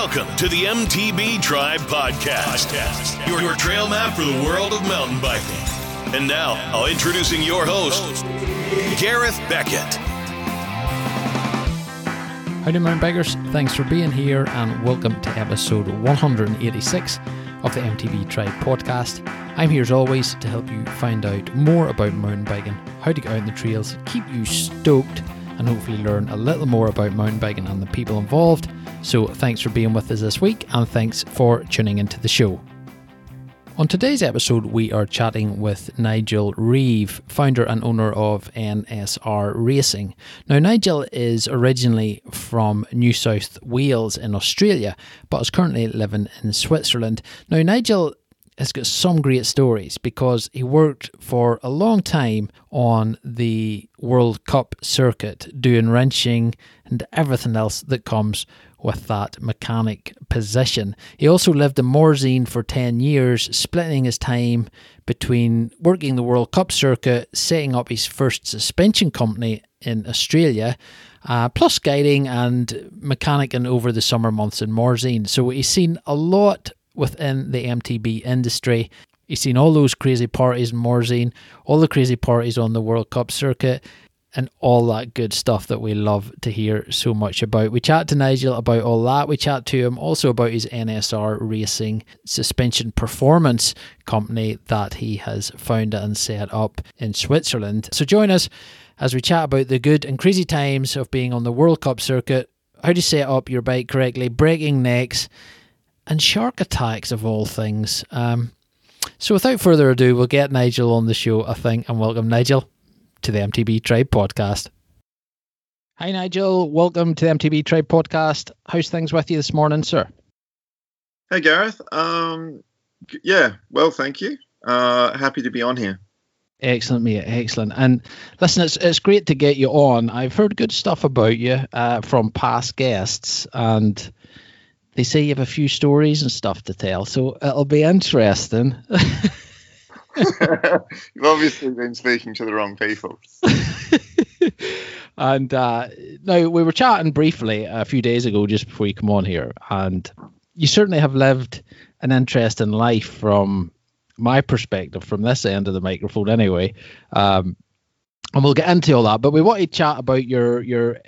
Welcome to the MTB Tribe Podcast, your trail map for the world of mountain biking. And now, introducing your host, Gareth Beckett. Howdy, mountain bikers. Thanks for being here and welcome to episode 186 of the MTB Tribe Podcast. I'm here as always to help you find out more about mountain biking, how to get out on the trails, keep you stoked, and hopefully learn a little more about mountain biking and the people involved. So thanks for being with us this week and thanks for tuning into the show. On today's episode we are chatting with Nigel Reeve, founder and owner of NSR Racing. Now Nigel is originally from New South Wales in Australia but is currently living in Switzerland. Now Nigel has got some great stories because he worked for a long time on the World Cup circuit doing wrenching and everything else that comes with that mechanic position. He also lived in Morzine for 10 years, splitting his time between working the World Cup circuit, setting up his first suspension company in Australia, plus guiding and mechanicking over the summer months in Morzine. So he's seen a lot within the MTB industry. He's seen all those crazy parties in Morzine, all the crazy parties on the World Cup circuit, and all that good stuff that we love to hear so much about. We chat to Nigel about all that. We chat to him also about his NSR Racing suspension performance company that he has founded and set up in Switzerland. So join us as we chat about the good and crazy times of being on the World Cup circuit, how to set up your bike correctly, breaking necks, and shark attacks of all things. So without further ado, we'll get Nigel on the show, I think, and welcome Nigel to the MTB Tribe Podcast. Hi Nigel, welcome to the MTB Tribe Podcast. How's things with you this morning, sir? Hey Gareth, well thank you. Happy to be on here. Excellent mate, excellent. And listen, it's great to get you on. I've heard good stuff about you from past guests and they say you have a few stories and stuff to tell, so it'll be interesting. You've obviously been speaking to the wrong people. And now, we were chatting briefly a few days ago just before you come on here, and you certainly have lived an interesting life from my perspective, from this end of the microphone anyway, and we'll get into all that, but we want to chat about your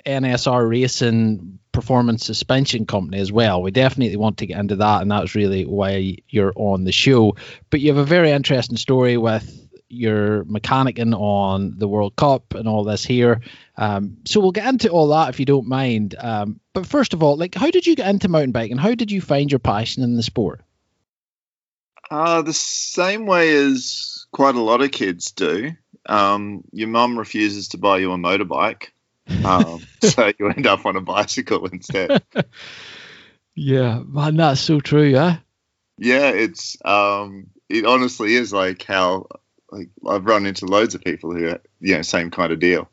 NSR Racing performance suspension company as well. We definitely want to get into that, and that's really why you're on the show. But you have a very interesting story with your mechanicking on the World Cup and all this here, so we'll get into all that if you don't mind. But first of all, like, how did you get into mountain biking? How did you find your passion in the sport? The same way as quite a lot of kids do. Your mum refuses to buy you a motorbike. So you end up on a bicycle instead. Yeah, man, that's so true, yeah. Yeah, it's it honestly is like how, like, I've run into loads of people who are, you know, same kind of deal.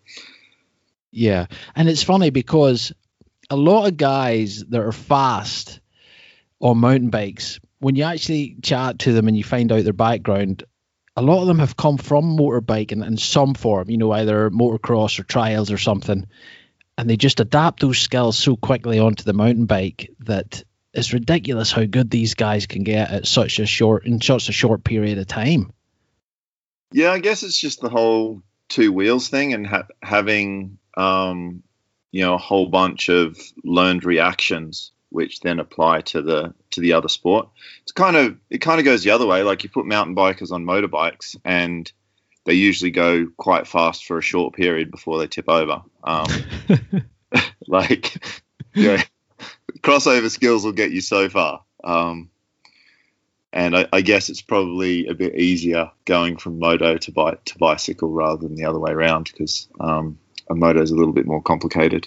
Yeah, and it's funny because a lot of guys that are fast on mountain bikes, when you actually chat to them and you find out their background, a lot of them have come from motorbiking in some form, you know, either motocross or trials or something, and they just adapt those skills so quickly onto the mountain bike that it's ridiculous how good these guys can get at such a short period of time. Yeah, I guess it's just the whole two wheels thing and having, you know, a whole bunch of learned reactions which then apply to the other sport. It kind of goes the other way. Like, you put mountain bikers on motorbikes and they usually go quite fast for a short period before they tip over. Like, you know, crossover skills will get you so far. And I guess it's probably a bit easier going from moto to bicycle rather than the other way around, because a moto is a little bit more complicated.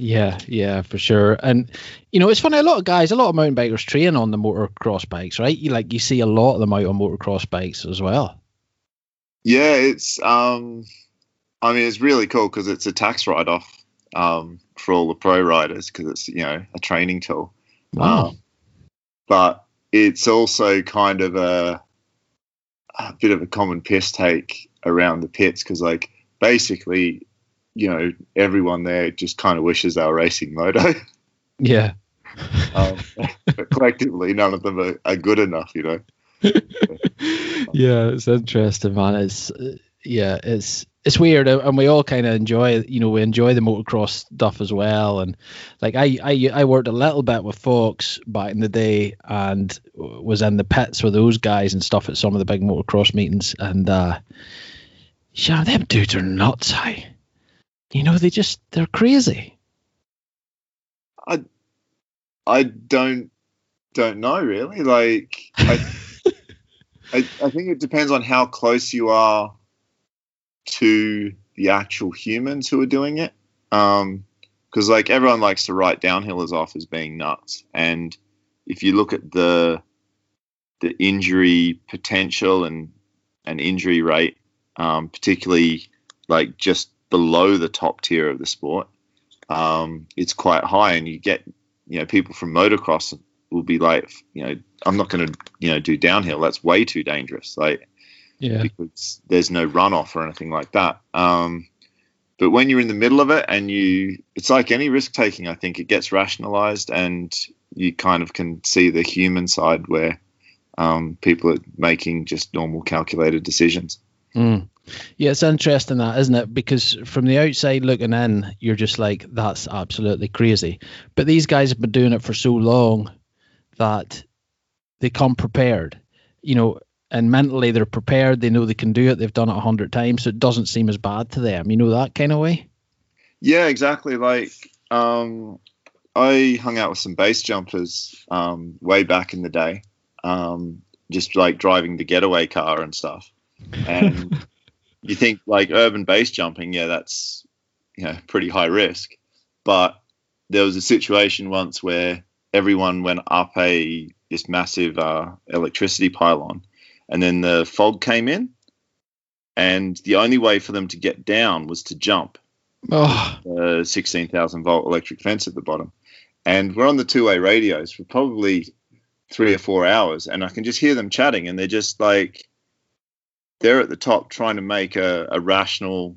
Yeah, for sure. And, you know, it's funny, a lot of mountain bikers train on the motocross bikes, right? You see a lot of them out on motocross bikes as well. Yeah, it's, I mean, it's really cool because it's a tax write-off for all the pro riders, because it's, you know, a training tool. Wow. But it's also kind of a bit of a common piss take around the pits, because, like, basically, you know, everyone there just kind of wishes they were racing moto. Yeah. But collectively, none of them are good enough, you know. Yeah, it's interesting, man. It's weird, and we all kind of enjoy, you know, we enjoy the motocross stuff as well. And like I worked a little bit with Fox back in the day, and was in the pits with those guys and stuff at some of the big motocross meetings. And yeah, them dudes are nuts. You know, they're crazy. I don't know really. Like I think it depends on how close you are to the actual humans who are doing it, because like everyone likes to write downhillers off as being nuts, and if you look at the injury potential and injury rate, particularly like just below the top tier of the sport, it's quite high. And you get, you know, people from motocross will be like, you know, I'm not going to, you know, do downhill, that's way too dangerous, like. Yeah, because there's no runoff or anything like that. But when you're in the middle of it, and it's like any risk taking, I think it gets rationalized, and you kind of can see the human side where people are making just normal calculated decisions. Mm. Yeah, it's interesting that, isn't it? Because from the outside looking in, you're just like, that's absolutely crazy. But these guys have been doing it for so long that they come prepared, you know. And mentally, they're prepared. They know they can do it. They've done it 100 times, so it doesn't seem as bad to them. You know, that kind of way. Yeah, exactly. Like I hung out with some base jumpers way back in the day, just like driving the getaway car and stuff. And you think like urban base jumping, yeah, that's, you know, pretty high risk. But there was a situation once where everyone went up this massive electricity pylon. And then the fog came in, and the only way for them to get down was to jump. Oh. The 16,000-volt electric fence at the bottom. And we're on the two-way radios for probably 3 or 4 hours, and I can just hear them chatting, and they're just like, they're at the top trying to make a rational,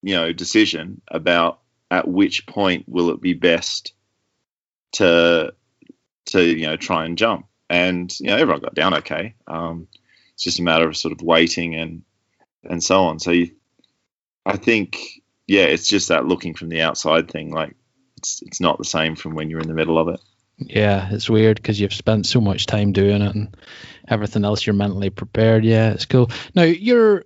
you know, decision about at which point will it be best to you know, try and jump. And, you know, everyone got down okay. It's just a matter of sort of waiting and so on. So I think, yeah, it's just that looking from the outside thing. Like it's not the same from when you're in the middle of it. Yeah, it's weird because you've spent so much time doing it and everything else. You're mentally prepared. Yeah, it's cool. Now, you're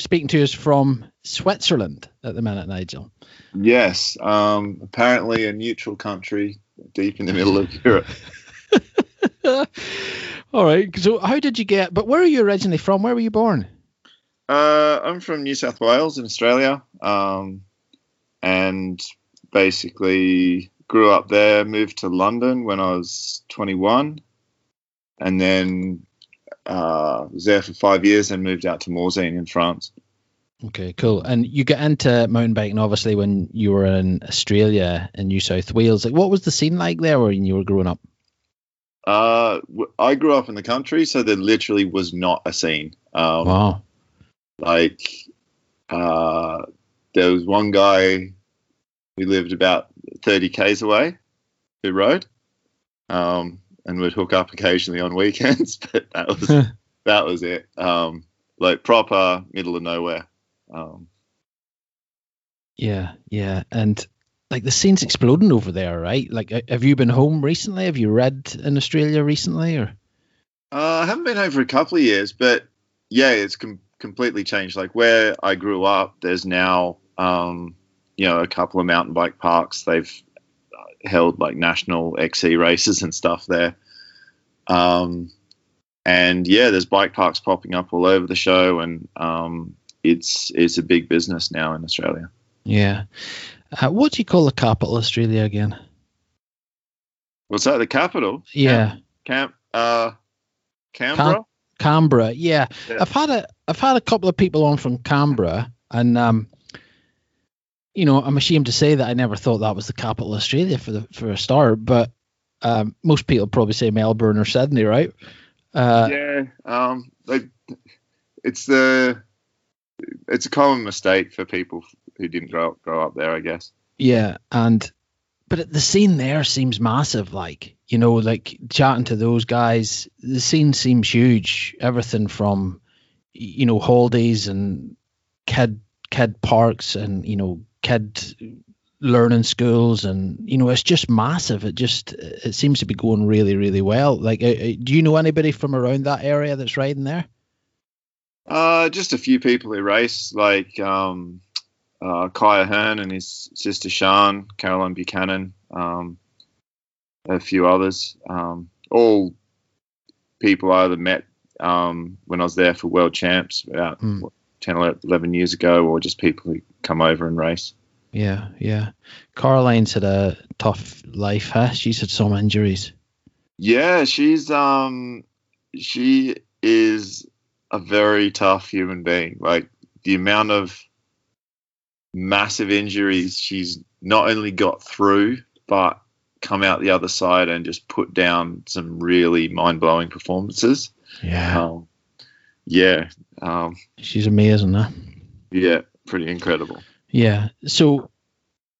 speaking to us from Switzerland at the minute, Nigel. Yes, apparently a neutral country deep in the middle of Europe. All right. So how did you get? But where are you originally from? Where were you born? I'm from New South Wales in Australia, and basically grew up there. Moved to London when I was 21, and then was there for 5 years, and moved out to Morzine in France. Okay, cool. And you got into mountain biking obviously when you were in Australia and New South Wales. Like, what was the scene like there when you were growing up? I grew up in the country, so there literally was not a scene. Wow. Like, there was one guy who lived about 30 Ks away who rode, and would hook up occasionally on weekends, but that was it. Like proper middle of nowhere. Yeah. And like the scene's exploding over there, right? Like, have you been home recently? Have you read in Australia recently? Or I haven't been home for a couple of years, but yeah, it's completely changed. Like where I grew up, there's now, you know, a couple of mountain bike parks. They've held like national XC races and stuff there. And yeah, there's bike parks popping up all over the show, and it's a big business now in Australia. Yeah. What do you call the capital of Australia again? What's that? The capital? Yeah. Canberra? Canberra. Yeah. I've had a couple of people on from Canberra, and you know, I'm ashamed to say that I never thought that was the capital of Australia for a start, but most people probably say Melbourne or Sydney, right? Yeah. It's a common mistake for people who didn't grow up there, I guess. Yeah, and but the scene there seems massive. Like, you know, like chatting to those guys, the scene seems huge. Everything from, you know, holidays and kid parks and, you know, kid learning schools, and, you know, it's just massive. It seems to be going really, really well. Like, do you know anybody from around that area that's riding there? Just a few people who race, like Kaya Hearn and his sister Sean, Caroline Buchanan, a few others, all people I either met when I was there for World Champs about 10, 11 years ago, or just people who come over and race. Yeah, yeah. Caroline's had a tough life, huh? She's had some injuries. Yeah, she is a very tough human being. Like, the amount of massive injuries she's not only got through, but come out the other side and just put down some really mind-blowing performances. Yeah. She's amazing, huh? Yeah, pretty incredible. Yeah. So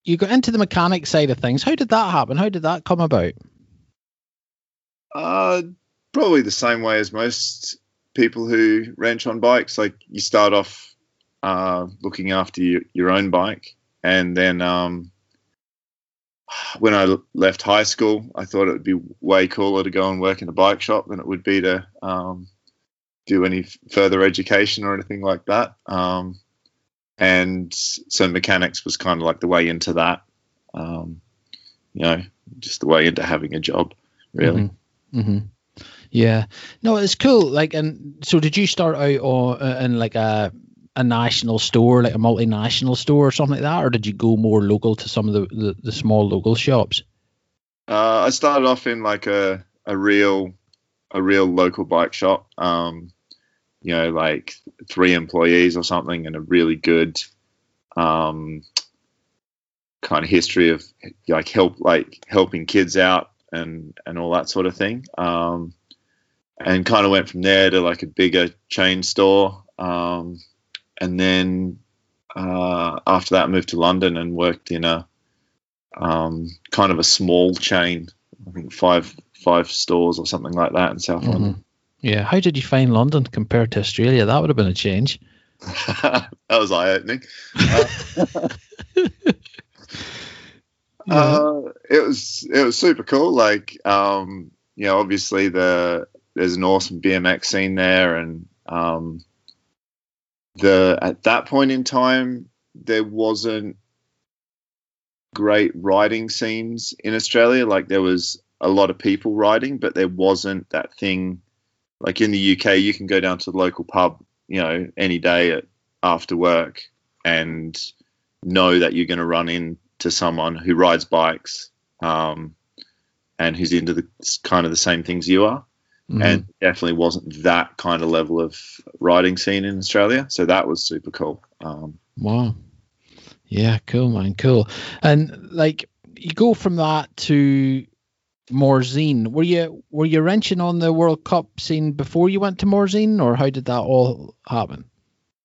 you got into the mechanic side of things. How did that happen? How did that come about? Probably the same way as most people who wrench on bikes. Like, you start off looking after your own bike, and then when I left high school, I thought it would be way cooler to go and work in a bike shop than it would be to do any further education or anything like that. And so mechanics was kind of like the way into that, you know, just the way into having a job, really. Mm-hmm. Mm-hmm. Yeah. No, it's cool. Like, and so did you start out in like a national store, like a multinational store or something like that, or did you go more local to some of the small local shops? I started off in like a real local bike shop, you know, like 3 employees or something, and a really good kind of history of like helping kids out and all that sort of thing, and kind of went from there to like a bigger chain store. And then after that, I moved to London and worked in a kind of a small chain, I think five stores or something like that in South London. Yeah. How did you find London compared to Australia? That would have been a change. That was eye-opening. It was super cool. Like, you know, obviously there's an awesome BMX scene there, and at that point in time, there wasn't great riding scenes in Australia. Like, there was a lot of people riding, but there wasn't that thing. Like, in the UK, you can go down to the local pub, you know, any day after work and know that you're going to run into someone who rides bikes, and who's into the kind of the same things you are. Mm-hmm. And definitely wasn't that kind of level of riding scene in Australia, so that was super cool. Wow. Yeah, cool, man, cool. And like, you go from that to Morzine. Were you wrenching on the World Cup scene before you went to Morzine, or how did that all happen?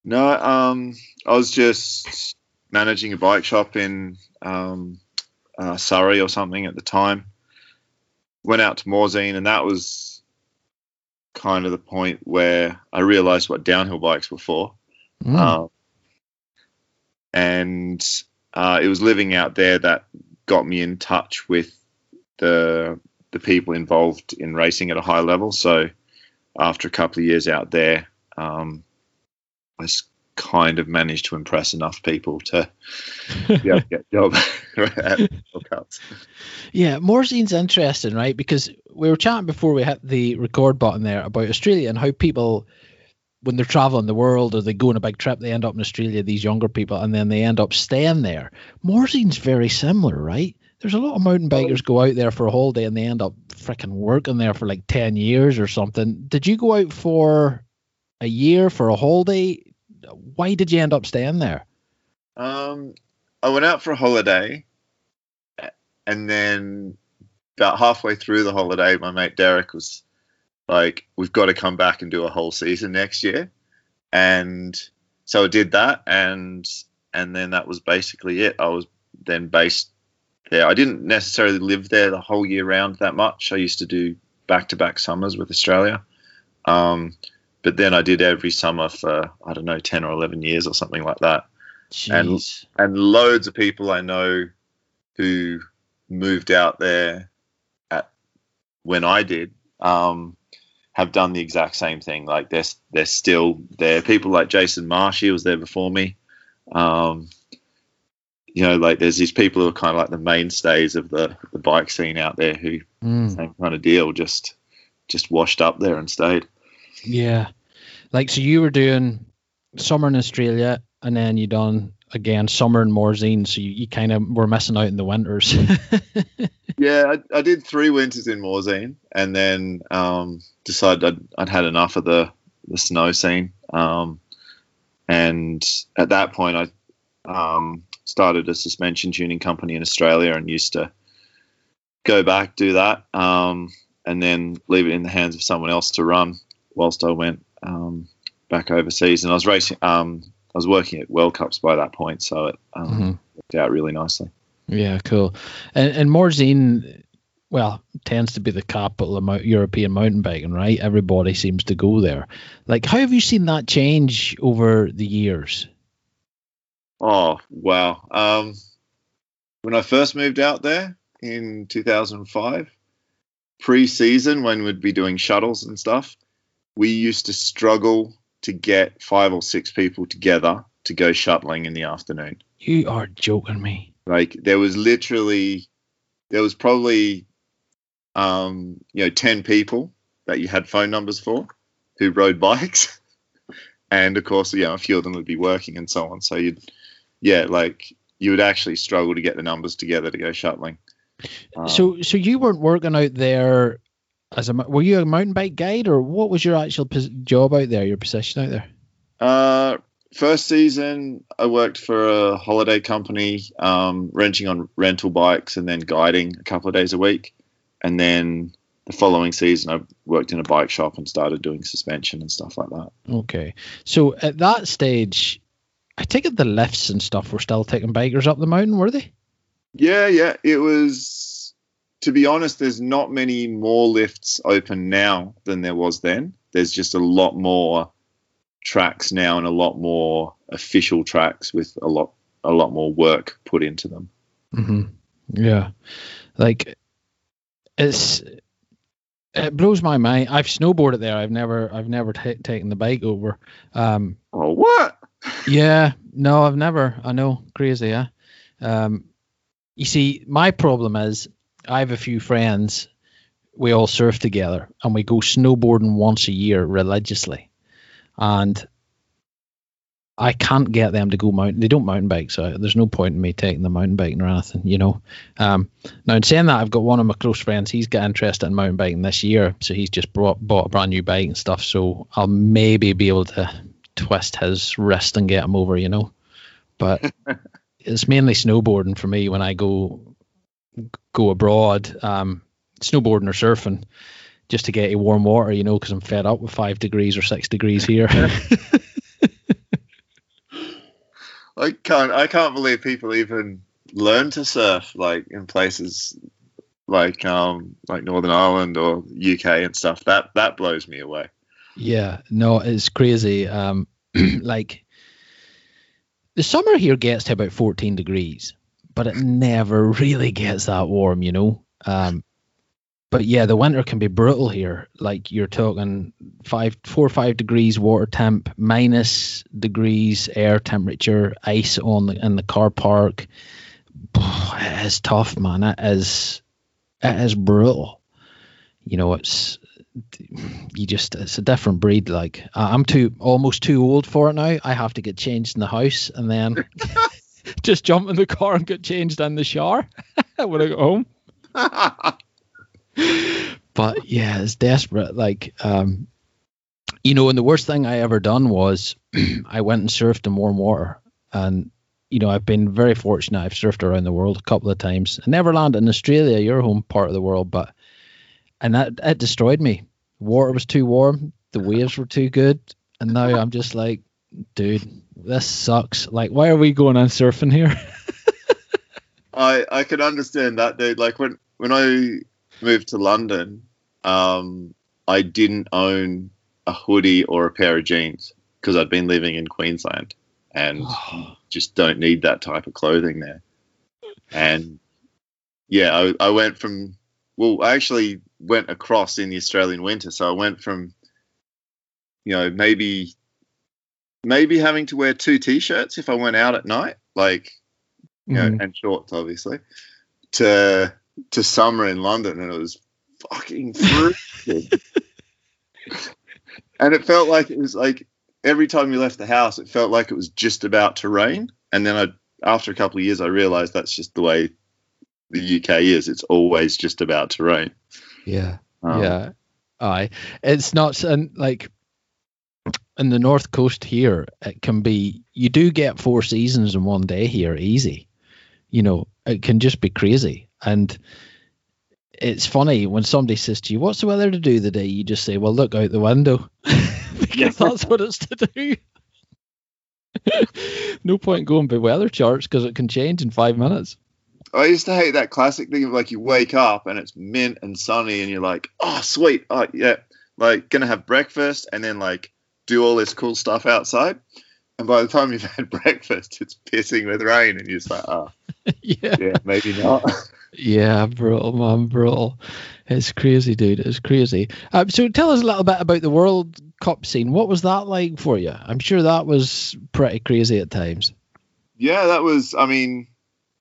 No, I was just managing a bike shop in Surrey or something at the time. Went out to Morzine, and that was kind of the point where I realized what downhill bikes were for. It was living out there that got me in touch with the people involved in racing at a high level. So after a couple of years out there, I kind of managed to impress enough people to be able to get a job at World Cups. Yeah, Morzine's interesting, right? Because we were chatting before we hit the record button there about Australia and how people, when they're traveling the world or they go on a big trip, they end up in Australia, these younger people, and then they end up staying there. Morzine's very similar, right? There's a lot of mountain bikers go out there for a holiday and they end up freaking working there for like 10 years or something. Did you go out for a year for a holiday? Why did you end up staying there? I went out for a holiday, and then about halfway through the holiday, my mate Derek was like, we've got to come back and do a whole season next year. And so I did that, and then that was basically it. I was then based there. I didn't necessarily live there the whole year round that much. I used to do back-to-back summers with Australia. But then I did every summer for, 10 or 11 years or something like that. Jeez. And loads of people I know who moved out there when I did have done the exact same thing. Like they're still there. People like Jason Marshall was there before me. There's these people who are kind of like the mainstays of the bike scene out there who same kind of deal, just washed up there and stayed. Yeah. So you were doing summer in Australia and then you done again summer in Morzine, so you kind of were missing out in the winters. Yeah, I did 3 winters in Morzine and then decided I'd had enough of the snow scene. And at that point I started a suspension tuning company in Australia and used to go back, do that, and then leave it in the hands of someone else to run whilst I went back overseas. And I was racing. I was working at World Cups by that point, so it worked out really nicely. Yeah, cool. And Morzine, tends to be the capital of European mountain biking, right? Everybody seems to go there. How have you seen that change over the years? Oh, wow. When I first moved out there in 2005, pre-season when we'd be doing shuttles and stuff, we used to struggle to get 5 or 6 people together to go shuttling in the afternoon. You are joking me. There was probably, 10 people that you had phone numbers for who rode bikes. And of course, a few of them would be working and so on. So you would actually struggle to get the numbers together to go shuttling. So you weren't working out there were you a mountain bike guide, or what was your actual job out there, your position out there? First season, I worked for a holiday company, renting on rental bikes and then guiding a couple of days a week. And then the following season, I worked in a bike shop and started doing suspension and stuff like that. Okay. So at that stage, I take it the lifts and stuff were still taking bikers up the mountain, were they? Yeah. It was... To be honest, there's not many more lifts open now than there was then. There's just a lot more tracks now and a lot more official tracks with a lot more work put into them. Mm-hmm. Yeah. It blows my mind. I've snowboarded there. I've never taken the bike over. Oh, what? Yeah. No, I've never. I know. Crazy, yeah. You see, my problem is... I have a few friends, we all surf together and we go snowboarding once a year religiously, and I can't get them to go mountain. They don't mountain bike, so there's no point in me taking the mountain biking or anything, Now in saying that, I've got one of my close friends, he's got interested in mountain biking this year, so he's just bought a brand new bike and stuff, so I'll maybe be able to twist his wrist and get him over, But it's mainly snowboarding for me when I go abroad, snowboarding or surfing, just to get a warm water, because I'm fed up with 5 degrees or 6 degrees here. I can't believe people even learn to surf in places like Northern Ireland or UK and stuff. That blows me away. Yeah, no, it's crazy. The summer here gets to about 14 degrees. But it never really gets that warm, But yeah, the winter can be brutal here. You're talking 4 or 5 degrees water temp, minus degrees air temperature, ice in the car park. It is tough, man. It is brutal. It's a different breed. I'm almost too old for it now. I have to get changed in the house and then. Just jump in the car and get changed in the shower when I go home. But yeah, it's desperate. And the worst thing I ever done was I went and surfed in warm water. And, I've been very fortunate. I've surfed around the world a couple of times. I never landed in Australia, your home part of the world, and that destroyed me. Water was too warm. The waves were too good. And now I'm just like, dude, this sucks. Why are we going on surfing here? I can understand that, dude. Like when I moved to London, I didn't own a hoodie or a pair of jeans because I'd been living in Queensland and just don't need that type of clothing there. And yeah, I went from, well, I actually went across in the Australian winter. So I went from, you know, maybe having to wear two T-shirts if I went out at night, like, you know, and shorts, obviously, to summer in London, and it was fucking freezing. And it felt like it was like every time you left the house, it felt like it was just about to rain. And then after a couple of years, I realized that's just the way the UK is. It's always just about to rain. Yeah. It's not, and like in the North Coast here, it can be, you do get four seasons in one day here, easy. You know, it can just be crazy. And it's funny when somebody says to you, what's the weather to do today? You just say, well, look out the window, because that's what it's to do. No point going by weather charts because it can change in 5 minutes. I used to hate that classic thing of like you wake up and it's mint and sunny and you're like, oh, sweet. Oh, yeah. Like going to have breakfast and then like do all this cool stuff outside. And by the time you've had breakfast, it's pissing with rain and you're just like, oh, yeah, maybe not. Yeah, brutal, man, brutal. It's crazy, dude. It's crazy. So tell us a little bit about the World Cup scene. What was that like for you? I'm sure that was pretty crazy at times. Yeah, that was, I mean,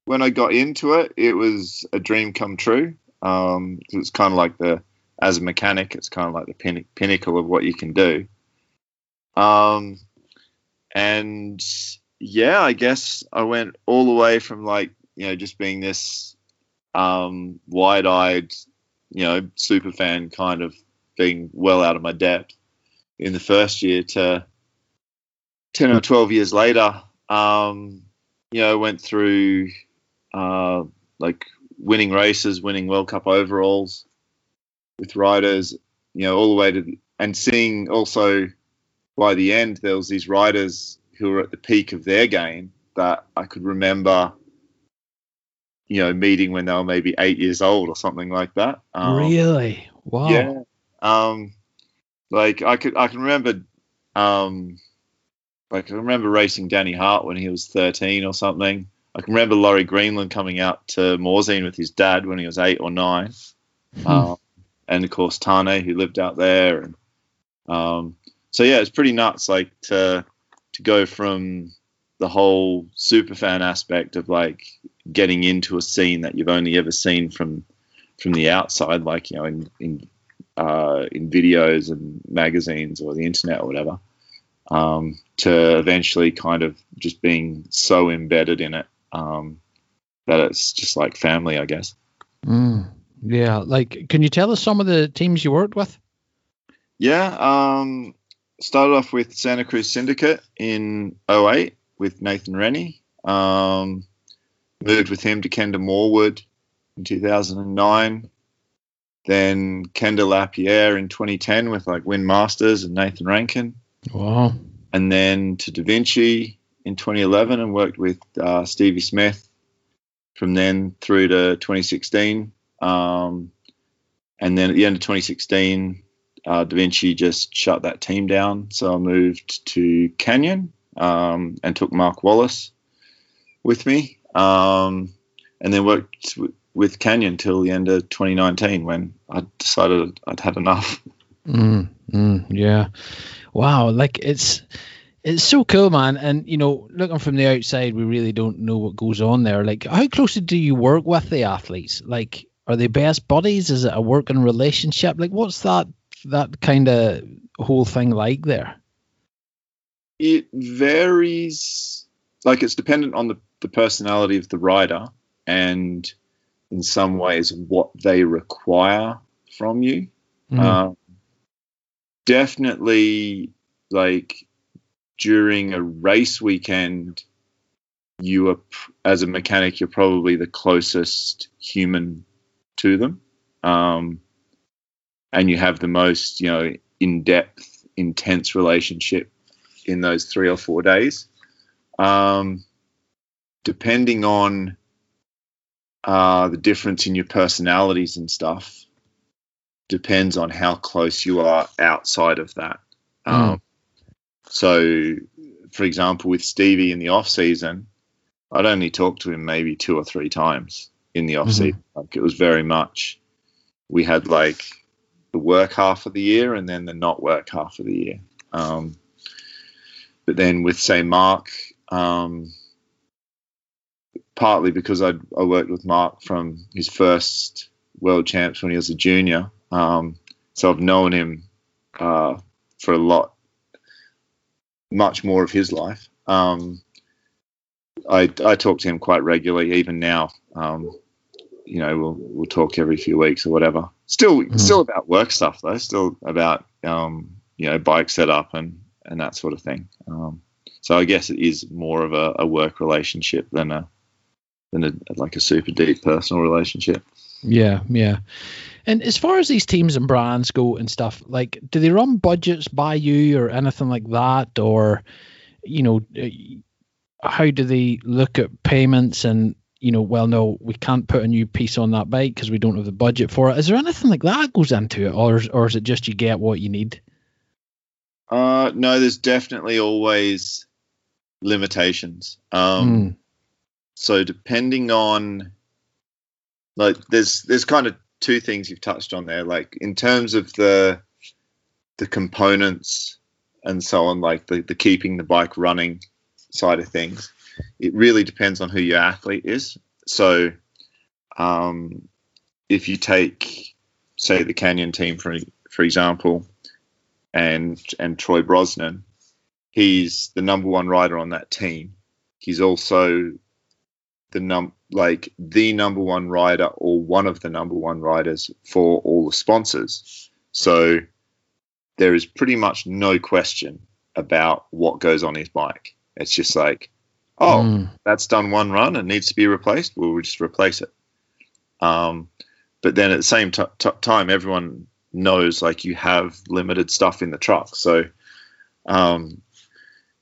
when I got into it, it was a dream come true. It was kind of like as a mechanic, it's kind of like the pinnacle of what you can do. And yeah, I guess I went all the way from like, you know, just being this wide-eyed, you know, super fan kind of being well out of my depth in the first year to 10 or 12 years later, you know, went through like winning races, winning World Cup overalls with riders, you know, all the way to, and seeing also by the end, there was these riders who were at the peak of their game that I could remember, you know, meeting when they were maybe 8 years old or something like that. Really? Wow. Yeah. Like I can remember, like I remember racing Danny Hart when he was 13 or something. I can remember Laurie Greenland coming out to Morzine with his dad when he was 8 or 9. And of course Tane, who lived out there. And, so yeah, it's pretty nuts. Like to go from the whole superfan aspect of like, getting into a scene that you've only ever seen from the outside, like, you know, in videos and magazines or the internet or whatever, to eventually kind of just being so embedded in it that it's just like family, I guess. Yeah. Like, can you tell us some of the teams you worked with? Yeah. Started off with Santa Cruz Syndicate in 2008 with Nathan Rennie. Moved with him to Kenda Moorwood in 2009. Then Kenda Lapierre in 2010 with like Win Masters and Nathan Rankin. Wow. And then to Da Vinci in 2011 and worked with Stevie Smith from then through to 2016. And then at the end of 2016, Da Vinci just shut that team down. So I moved to Canyon and took Mark Wallace with me. And then worked with Canyon till the end of 2019 when I decided I'd had enough. Yeah. Wow. Like it's so cool, man. And, you know, looking from the outside, we really don't know what goes on there. Like how closely do you work with the athletes? Like, are they best buddies? Is it a working relationship? Like what's that kind of whole thing like there? It varies. Like it's dependent on the personality of the rider and in some ways what they require from you. Definitely like during a race weekend, you are, as a mechanic, you're probably the closest human to them. And you have the most, you know, in-depth, intense relationship in those 3 or 4 days. Depending on the difference in your personalities and stuff depends on how close you are outside of that. So, for example, with Stevie in the off-season, I'd only talk to him maybe 2 or 3 times in the off-season. Like, it was very much, we had, like, the work half of the year and then the not work half of the year. But then with, say, Mark, partly because I worked with Mark from his first World Champs when he was a junior, so I've known him for a lot, much more of his life. I talk to him quite regularly, even now. You know, we'll talk every few weeks or whatever. Still about work stuff though. Still about you know, bike setup and that sort of thing. So I guess it is more of a work relationship than a like a super deep personal relationship. Yeah. And as far as these teams and brands go and stuff, like, do they run budgets by you or anything like that? Or, you know, how do they look at payments and, you know, well, no, we can't put a new piece on that bike because we don't have the budget for it. Is there anything like that goes into it, or is it just you get what you need? No, there's definitely always limitations. So depending on, like, there's kind of 2 things you've touched on there, like in terms of the components and so on, like the keeping the bike running side of things. It really depends on who your athlete is. So if you take, say, the Canyon team, for example, and Troy Brosnan, he's the #1 rider on that team. He's also the #1 rider or one of the #1 riders for all the sponsors. So there is pretty much no question about what goes on his bike. It's just like, that's done one run and needs to be replaced. We'll just replace it. But then at the same time, everyone knows, like, you have limited stuff in the truck. So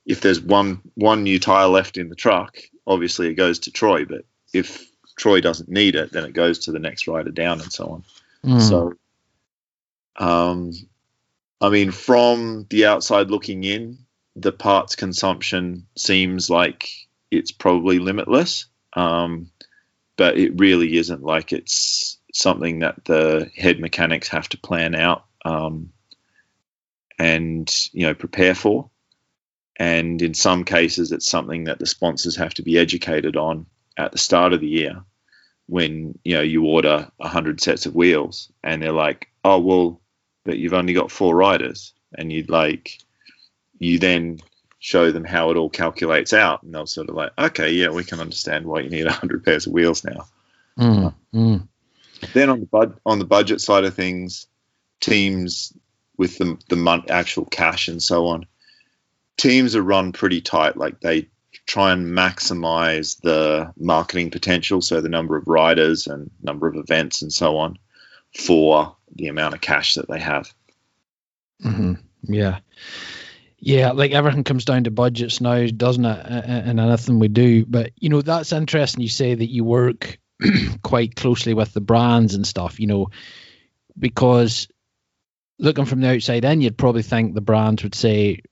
if there's one new tire left in the truck, obviously it goes to Troy, but if Troy doesn't need it, then it goes to the next rider down and so on. So, I mean, from the outside looking in, the parts consumption seems like it's probably limitless, but it really isn't. Like, it's something that the head mechanics have to plan out and, you know, prepare for. And in some cases, it's something that the sponsors have to be educated on at the start of the year when, you know, you order 100 sets of wheels and they're like, oh, well, but you've only got 4 riders. And you then show them how it all calculates out. And they'll sort of like, okay, yeah, we can understand why you need 100 pairs of wheels now. Then on the budget side of things, teams with the actual cash and so on, teams are run pretty tight. Like, they try and maximize the marketing potential, so the number of riders and number of events and so on, for the amount of cash that they have. Yeah, like, everything comes down to budgets now, doesn't it, and anything we do. But, you know, that's interesting you say that you work quite closely with the brands and stuff, you know, because looking from the outside in, you'd probably think the brands would say,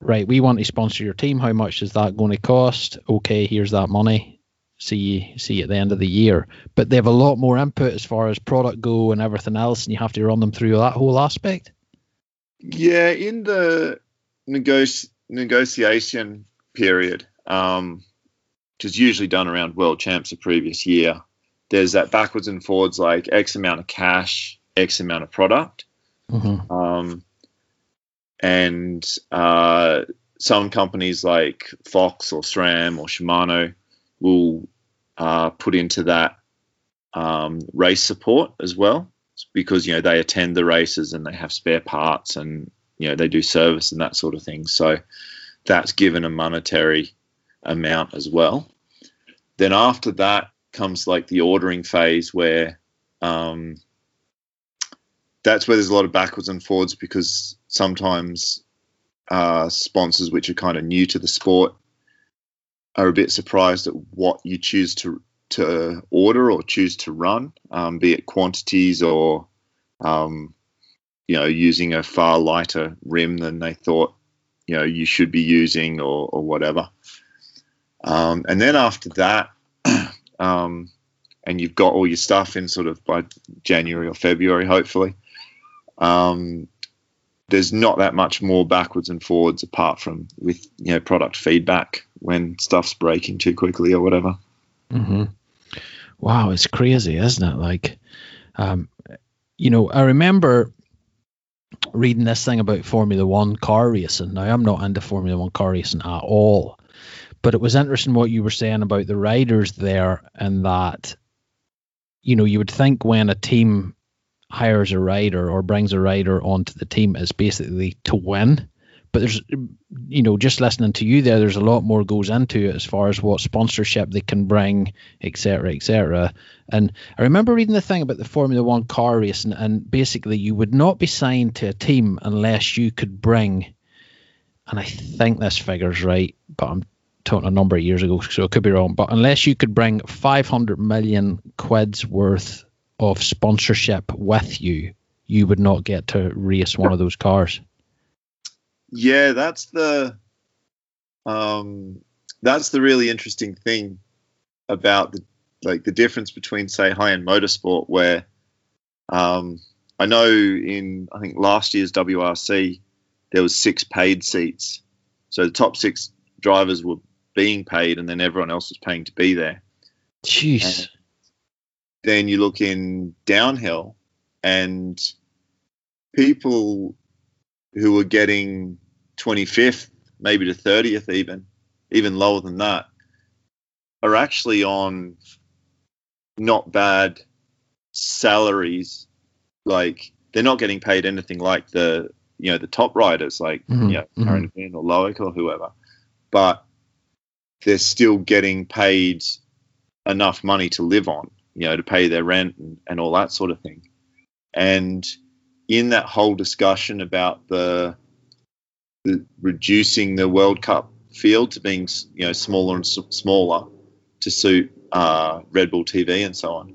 right, we want to sponsor your team. How much is that going to cost? Okay, here's that money. See you at the end of the year. But they have a lot more input as far as product go and everything else, and you have to run them through that whole aspect. Yeah, in the negotiation period, which is usually done around World Champs the previous year, there's that backwards and forwards, like X amount of cash, X amount of product. And some companies like Fox or SRAM or Shimano will put into that race support as well, because, you know, they attend the races and they have spare parts and, you know, they do service and that sort of thing. So that's given a monetary amount as well. Then after that comes, like, the ordering phase where that's where there's a lot of backwards and forwards, because sometimes sponsors which are kind of new to the sport are a bit surprised at what you choose to to order or choose to run, be it quantities or, you know, using a far lighter rim than they thought, you know, you should be using or whatever. And then after that, and you've got all your stuff in sort of by January or February, hopefully, there's not that much more backwards and forwards apart from with, you know, product feedback when stuff's breaking too quickly or whatever. Mm-hmm. Wow, it's crazy, isn't it? Like, you know, I remember reading this thing about Formula One car racing. Now, I'm not into Formula One car racing at all, but it was interesting what you were saying about the riders there, and that, you know, you would think when a team hires a rider or brings a rider onto the team, it's basically to win. But there's, you know, just listening to you there, there's a lot more goes into it as far as what sponsorship they can bring, et cetera, et cetera. And I remember reading the thing about the Formula One car racing, and basically you would not be signed to a team unless you could bring, and I think this figure's right, but I'm talking a number of years ago, so it could be wrong, but unless you could bring 500 million quid's worth of sponsorship with you, you would not get to race one of those cars. Yeah, that's the really interesting thing about the, like, the difference between, say, high-end motorsport, where I know in, I think last year's WRC, there was 6 paid seats. So the top 6 drivers were being paid, and then everyone else was paying to be there. Jeez. And then you look in downhill, and people who were getting 25th, maybe to 30th, even lower than that, are actually on not bad salaries. Like, they're not getting paid anything like the, you know, the top riders, like, you know, Aaron Van or Loic or whoever. But they're still getting paid enough money to live on, you know, to pay their rent and all that sort of thing. And in that whole discussion about the reducing the World Cup field to being, you know, smaller and smaller to suit Red Bull TV and so on,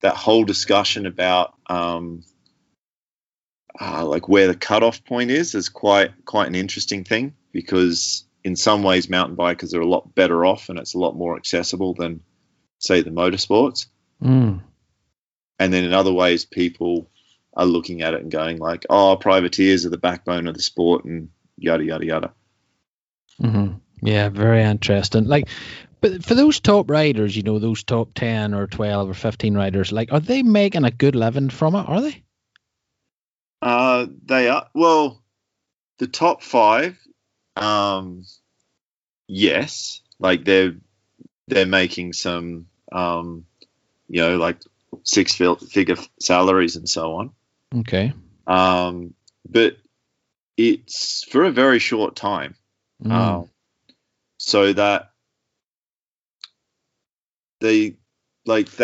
that whole discussion about like where the cutoff point is quite an interesting thing, because in some ways, mountain bikers are a lot better off, and it's a lot more accessible than, say, the motorsports. Mm. And then in other ways, people are looking at it and going like, oh, privateers are the backbone of the sport and yada, yada, yada. Mm-hmm. Yeah, very interesting. Like, but for those top riders, you know, those top 10 or 12 or 15 riders, like, are they making a good living from it? Are they? They are. Well, the top 5, yes, like they're making some, you know, like 6-figure salaries and so on. Okay. But it's for a very short time. So that first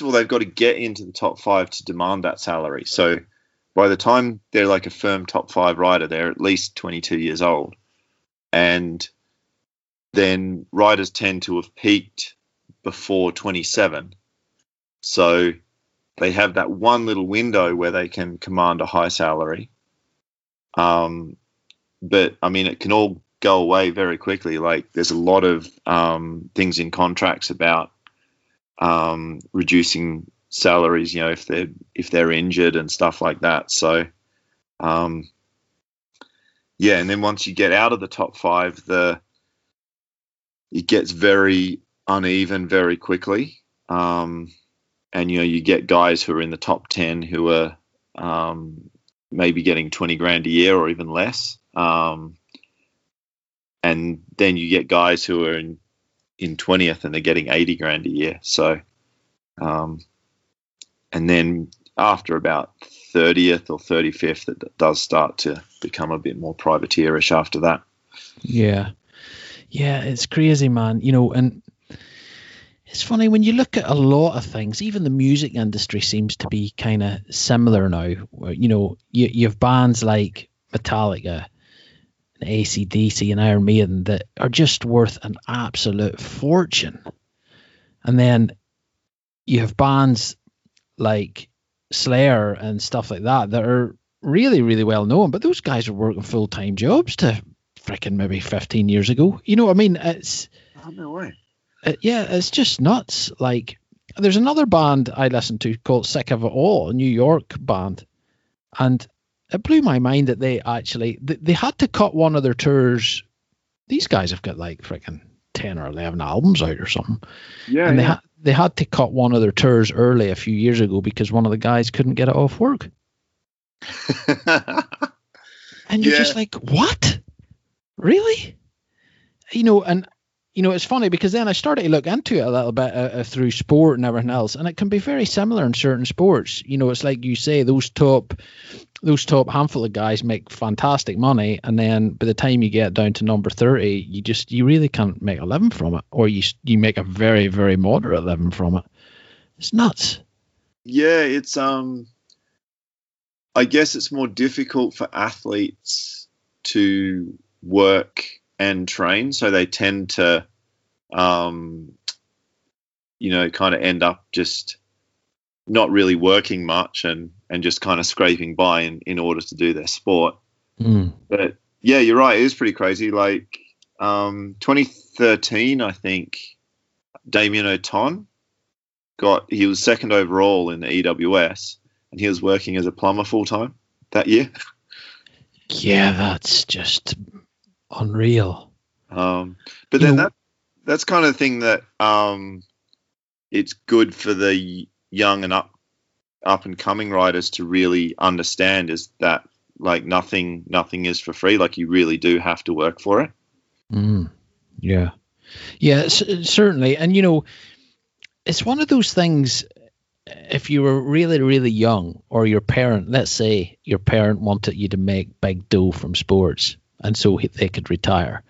of all, they've got to get into the top 5 to demand that salary. So by the time they're like a firm top 5 rider, they're at least 22 years old. And then riders tend to have peaked before 27. So they have that one little window where they can command a high salary. But, I mean, it can all go away very quickly. Like, there's a lot of things in contracts about reducing salaries, you know, if they're injured and stuff like that. So, yeah, and then once you get out of the top 5, it gets very uneven very quickly, and you know, you get guys who are in the top 10 who are maybe getting 20 grand a year or even less, and then you get guys who are in 20th and they're getting 80 grand a year. So, and then after about 30th or 35th, it does start to become a bit more privateerish after that. Yeah, it's crazy, man. You know, and it's funny when you look at a lot of things, even the music industry seems to be kind of similar now. You know, you have bands like Metallica, AC/DC and Iron Maiden that are just worth an absolute fortune, and then you have bands like Slayer and stuff like that that are really, really well known, but those guys are working full-time jobs to freaking maybe 15 years ago. You know what I mean? It's no way. Yeah, it's just nuts. Like, there's another band I listen to called Sick of It All, a New York band, and it blew my mind that they actually they had to cut one of their tours. These guys have got like freaking 10 or 11 albums out or something. Yeah, and they had to cut one of their tours early a few years ago because one of the guys couldn't get it off work. And you're just like, what? Really? You know, and you know, it's funny because then I started to look into it a little bit through sport and everything else, and it can be very similar in certain sports. You know, it's like you say, those top handful of guys make fantastic money, and then by the time you get down to number 30, you really can't make a living from it, or you make a very, very moderate living from it. It's nuts. Yeah, it's I guess it's more difficult for athletes to work and train, so they tend to, kind of end up just not really working much and just kind of scraping by in order to do their sport. Mm. But yeah, you're right. It is pretty crazy. Like 2013, I think Damien O'Ton he was second overall in the EWS, and he was working as a plumber full time that year. Yeah, that's just unreal. But then that's kind of the thing that it's good for the young and up and coming riders to really understand, is that like nothing is for free. Like, you really do have to work for it. Mm. Yeah, certainly. And you know, it's one of those things. If you were really, really young, or your parent, let's say your parent wanted you to make big dough from sports, and so they could retire.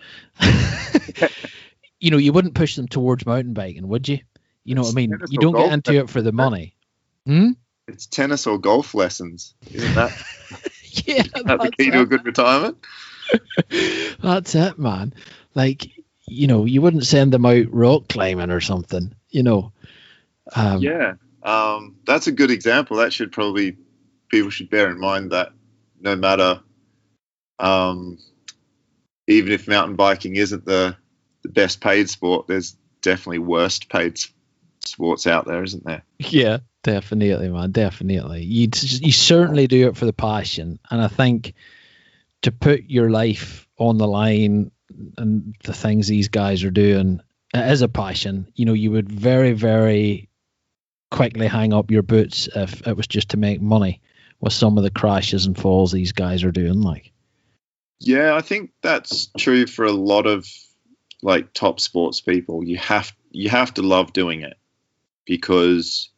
You know, you wouldn't push them towards mountain biking, would you? You know what I mean? You don't get into it for the money. Hmm? It's tennis or golf lessons. Isn't that, yeah, isn't that the key to a good retirement? That's it, man. Like, you know, you wouldn't send them out rock climbing or something, you know. That's a good example. That should probably, people should bear in mind that no matter... even if mountain biking isn't the best paid sport, there's definitely worst paid sports out there, isn't there? Yeah, definitely, man, definitely. You certainly do it for the passion. And I think to put your life on the line and the things these guys are doing as a passion, you know, you would very, very quickly hang up your boots if it was just to make money with some of the crashes and falls these guys are doing, like. Yeah, I think that's true for a lot of like top sports people. You have to love doing it, because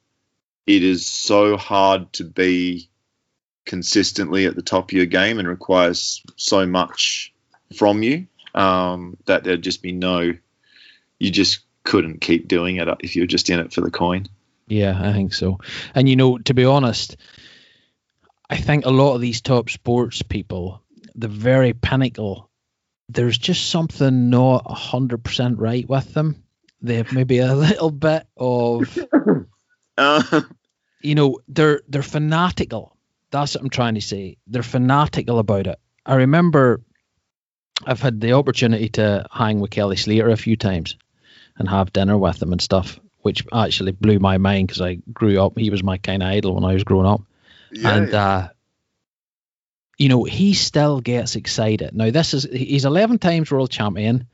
it is so hard to be consistently at the top of your game, and requires so much from you that there'd just be you just couldn't keep doing it if you're just in it for the coin. Yeah, I think so. And you know, to be honest, I think a lot of these top sports people, the very pinnacle, there's just something not 100% right with them. They have maybe a little bit of, they're fanatical. That's what I'm trying to say. They're fanatical about it. I remember I've had the opportunity to hang with Kelly Slater a few times and have dinner with him and stuff, which actually blew my mind, because I grew up, he was my kind of idol when I was growing up. Yeah. And, you know, he still gets excited. Now, he's 11 times world champion,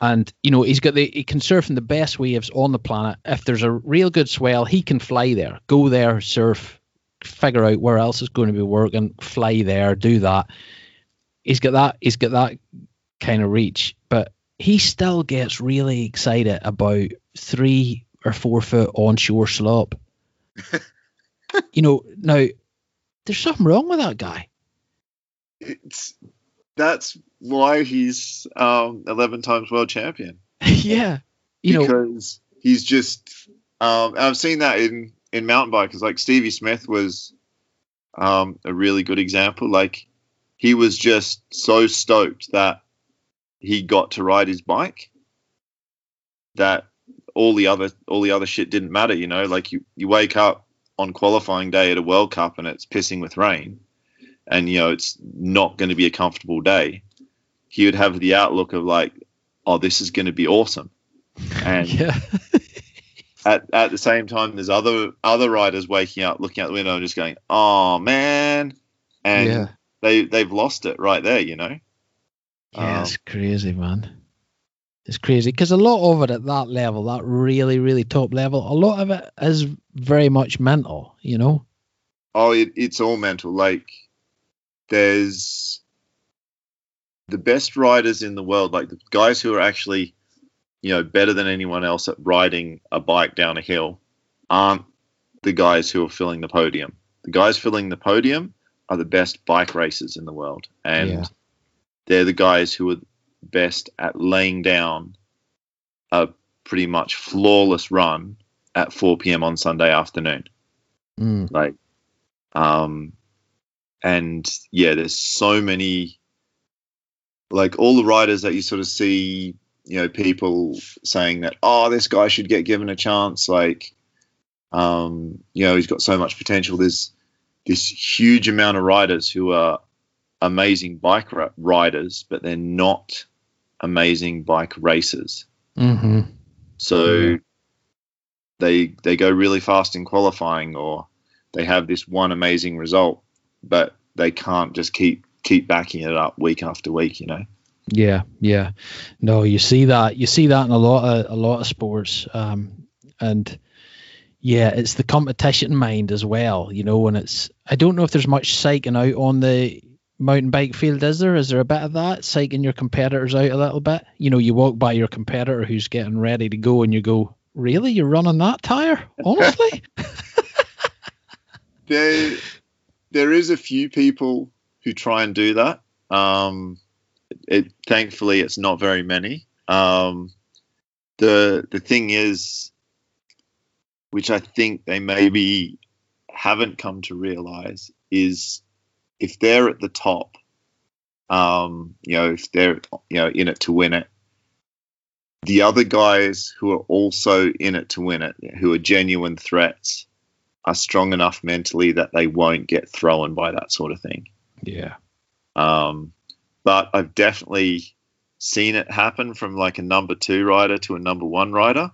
and you know, he can surf in the best waves on the planet. If there's a real good swell, he can fly there, go there, surf, figure out where else is going to be working, fly there, do that. He's got that kind of reach, but he still gets really excited about 3 or 4 foot onshore slop. You know, now, there's something wrong with that guy. That's why he's 11 times world champion. Yeah, because he's just. I've seen that in mountain bikers. Like Stevie Smith was a really good example. Like, he was just so stoked that he got to ride his bike that all the other shit didn't matter, you know. Like you wake up on qualifying day at a World Cup and it's pissing with rain, and you know it's not going to be a comfortable day. He would have the outlook of like, oh, this is going to be awesome, and yeah. At the same time, there's other riders waking up, looking out the window, and just going, oh man, and yeah. they've lost it right there, you know. Yeah, it's crazy, man. It's crazy because a lot of it at that level, that really, really top level, a lot of it is very much mental, you know? Oh, it's all mental. Like, there's the best riders in the world, like the guys who are actually, you know, better than anyone else at riding a bike down a hill aren't the guys who are filling the podium. The guys filling the podium are the best bike racers in the world. And yeah. They're the guys who are best at laying down a pretty much flawless run at 4 p.m. on Sunday afternoon. Mm. Like, and yeah, there's so many, like all the riders that you sort of see, you know, people saying that, oh, this guy should get given a chance. Like, you know, he's got so much potential. There's this huge amount of riders who are amazing bike riders, but they're not amazing bike racers. Mm-hmm. So yeah. they go really fast in qualifying, or they have this one amazing result, but they can't just keep backing it up week after week, you know. Yeah. No, you see that in a lot of sports, and yeah, it's the competition mind as well, you know. And it's, I don't know if there's much psyching out on the mountain bike field. Is there a bit of that, psyching your competitors out a little bit? You know, you walk by your competitor who's getting ready to go and you go, really, you're running that tire? Honestly? there is a few people who try and do that. Thankfully it's not very many. The thing is, which I think they maybe haven't come to realize, is if they're at the top, you know, if they're, you know, in it to win it, the other guys who are also in it to win it, who are genuine threats, are strong enough mentally that they won't get thrown by that sort of thing. Yeah. But I've definitely seen it happen from like a number two rider to a number one rider,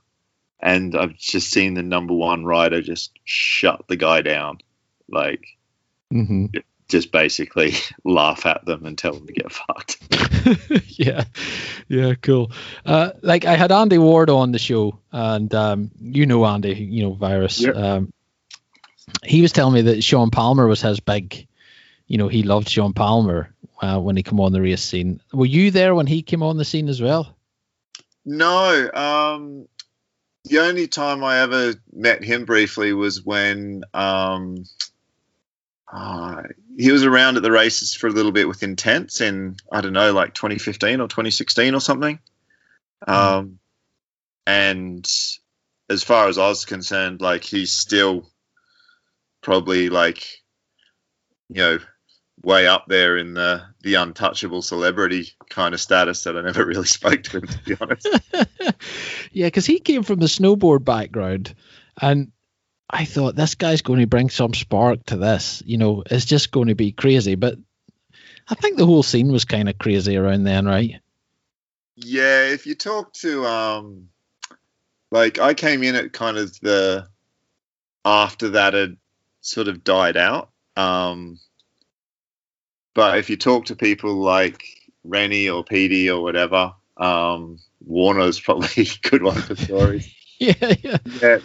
and I've just seen the number one rider just shut the guy down, like. Mm-hmm. Just basically laugh at them and tell them to get fucked. yeah, cool. Like, I had Andy Ward on the show, and you know Andy, you know Virus. Yep. He was telling me that Sean Palmer was his big, you know, he loved Sean Palmer when he came on the race scene. Were you there when he came on the scene as well? No. The only time I ever met him briefly was when he was around at the races for a little bit with Intense in, I don't know, like 2015 or 2016 or something. And as far as I was concerned, like, he's still probably, like, you know, way up there in the untouchable celebrity kind of status that I never really spoke to him, to be honest. Yeah, because he came from the snowboard background, and I thought, this guy's going to bring some spark to this, you know, it's just going to be crazy. But I think the whole scene was kind of crazy around then, right? Yeah, if you talk to, like, I came in at kind of the, after that had sort of died out. But if you talk to people like Rennie or Petey or whatever, Warner's probably a good one for stories. Yeah,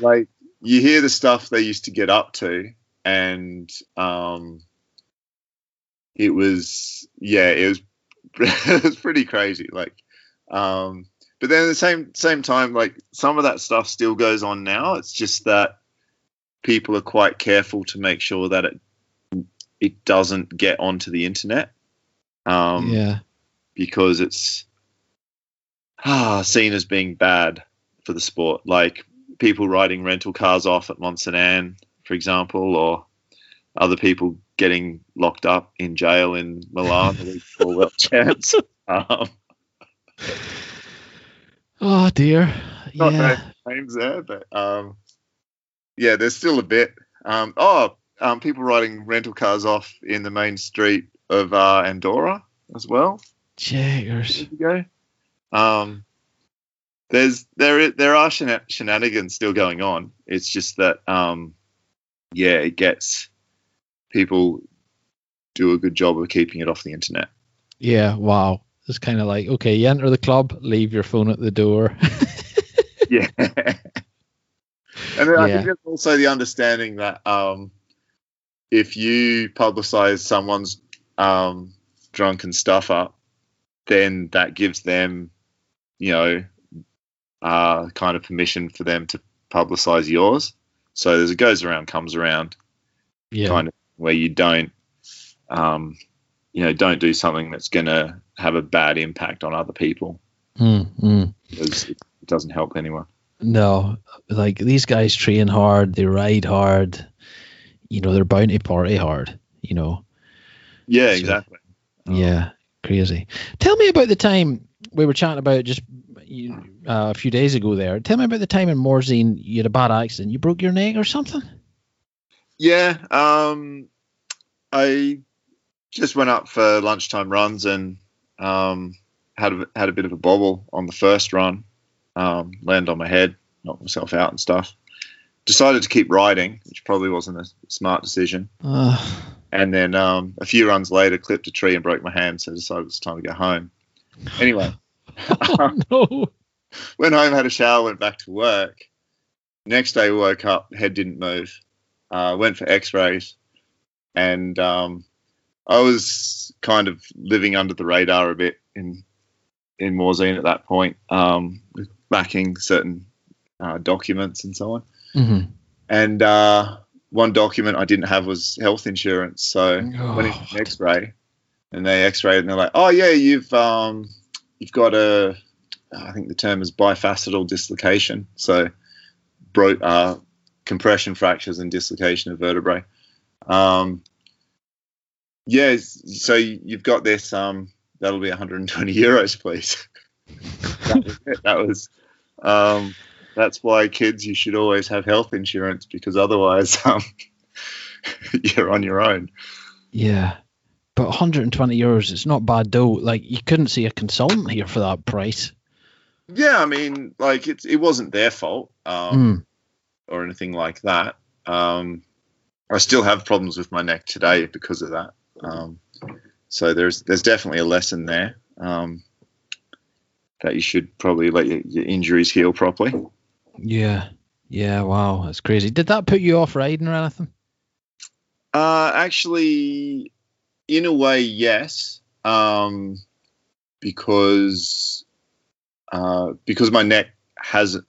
like, you hear the stuff they used to get up to, and it was pretty crazy. Like, but then at the same time, like, some of that stuff still goes on now. It's just that people are quite careful to make sure that it doesn't get onto the internet, because it's seen as being bad for the sport. Like, people riding rental cars off at Saint-Anne, for example, or other people getting locked up in jail in Milan for World Champs. Oh dear. Not no names there, but yeah, there's still a bit. People riding rental cars off in the main street of Andorra as well. Cheers. There are shenanigans still going on. It's just that it gets people do a good job of keeping it off the internet. Yeah, wow. It's kind of like, okay, you enter the club, leave your phone at the door. Yeah. And then I think there's also the understanding that if you publicize someone's drunken stuff up, then that gives them, kind of permission for them to publicize yours. So there's a goes around, comes around kind of where you don't, don't do something that's going to have a bad impact on other people. It doesn't help anyone. No, like these guys train hard, they ride hard, they're bound to party hard, Yeah, so, exactly. Yeah, crazy. Tell me about the time we were chatting about just a few days ago there. Tell me about the time in Morzine you had a bad accident. You broke your neck or something? Yeah, I just went up for lunchtime runs and had a bit of a bobble on the first run. Land on my head, knocked myself out and stuff. Decided to keep riding, which probably wasn't a smart decision. And then a few runs later, clipped a tree and broke my hand, so I decided it's time to go home. Anyway, went home, had a shower, went back to work. Next day, woke up, head didn't move. Went for x-rays, and I was kind of living under the radar a bit in Morzine at that point, backing certain documents and so on. Mm-hmm. And one document I didn't have was health insurance. So I went into an x-ray and they x-rayed and they're like, oh, yeah, you've got a, I think the term is bifacetal dislocation. So compression fractures and dislocation of vertebrae. So you've got this, that'll be 120 euros, please. That was that's why, kids, you should always have health insurance, because otherwise you're on your own. Yeah. But 120 euros, it's not bad though. Like, you couldn't see a consultant here for that price. Yeah, I mean, like, it wasn't their fault or anything like that. I still have problems with my neck today because of that. So there's definitely a lesson there that you should probably let your injuries heal properly. Yeah, wow, that's crazy. Did that put you off riding or anything? Actually, in a way, yes, because my neck the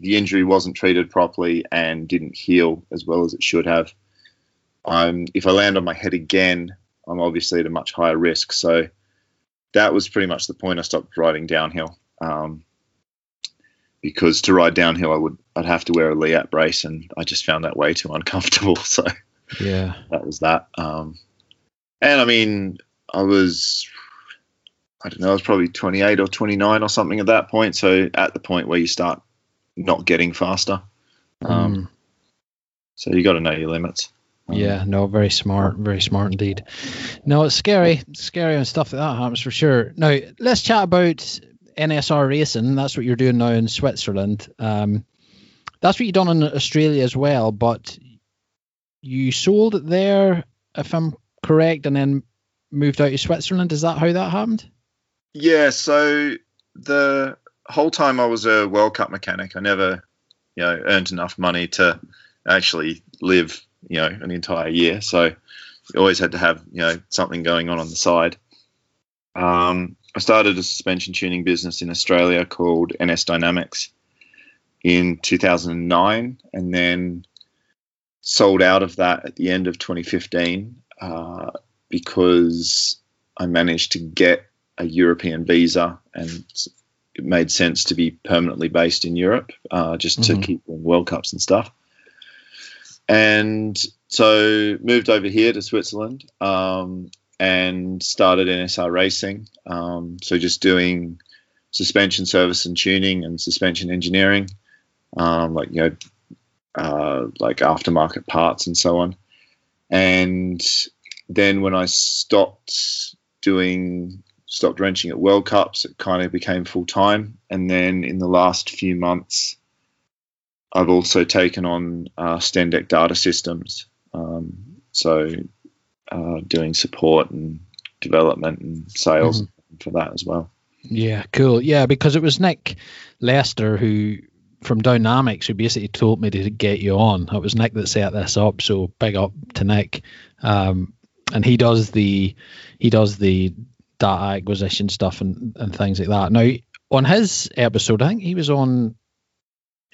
injury wasn't treated properly and didn't heal as well as it should have. If I land on my head again, I'm obviously at a much higher risk. So that was pretty much the point I stopped riding downhill, because to ride downhill, I'd have to wear a Liat brace, and I just found that way too uncomfortable. So yeah, that was that. And I mean, I was probably 28 or 29 or something at that point. So at the point where you start not getting faster, so you got to know your limits. Yeah, no, very smart indeed. No, it's scary. It's scary when stuff like that happens, for sure. Now, let's chat about NSR Racing. That's what you're doing now in Switzerland. That's what you've done in Australia as well, but you sold it there, if I'm correct, and then moved out to Switzerland. Is that how that happened? Yeah, so the whole time I was a World Cup mechanic, I never earned enough money to actually live an entire year. So you always had to have, something going on the side. I started a suspension tuning business in Australia called NS Dynamics in 2009, and then sold out of that at the end of 2015 because I managed to get a European visa, and it made sense to be permanently based in Europe just to keep winning World Cups and stuff. And so moved over here to Switzerland and started NSR Racing. So just doing suspension service and tuning and suspension engineering, like aftermarket parts and so on. And then when I stopped wrenching at World Cups, it kind of became full time. And then in the last few months, I've also taken on Stendec data systems. Doing support and development and sales for that as well. Yeah, cool. Yeah, because it was Nick Lester who, from Dynamics, who basically told me to get you on. It was Nick that set this up, so big up to Nick. And he does the data acquisition stuff and things like that. Now, on his episode, I think he was on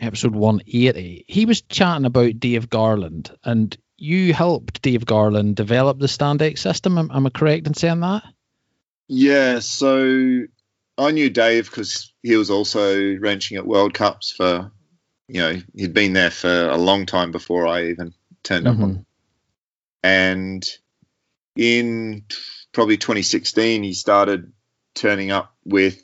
episode 180, he was chatting about Dave Garland, and you helped Dave Garland develop the Stendec system. Am I correct in saying that? Yeah, so I knew Dave because he was also wrenching at World Cups for, he'd been there for a long time before I even turned up on. And in probably 2016, he started turning up with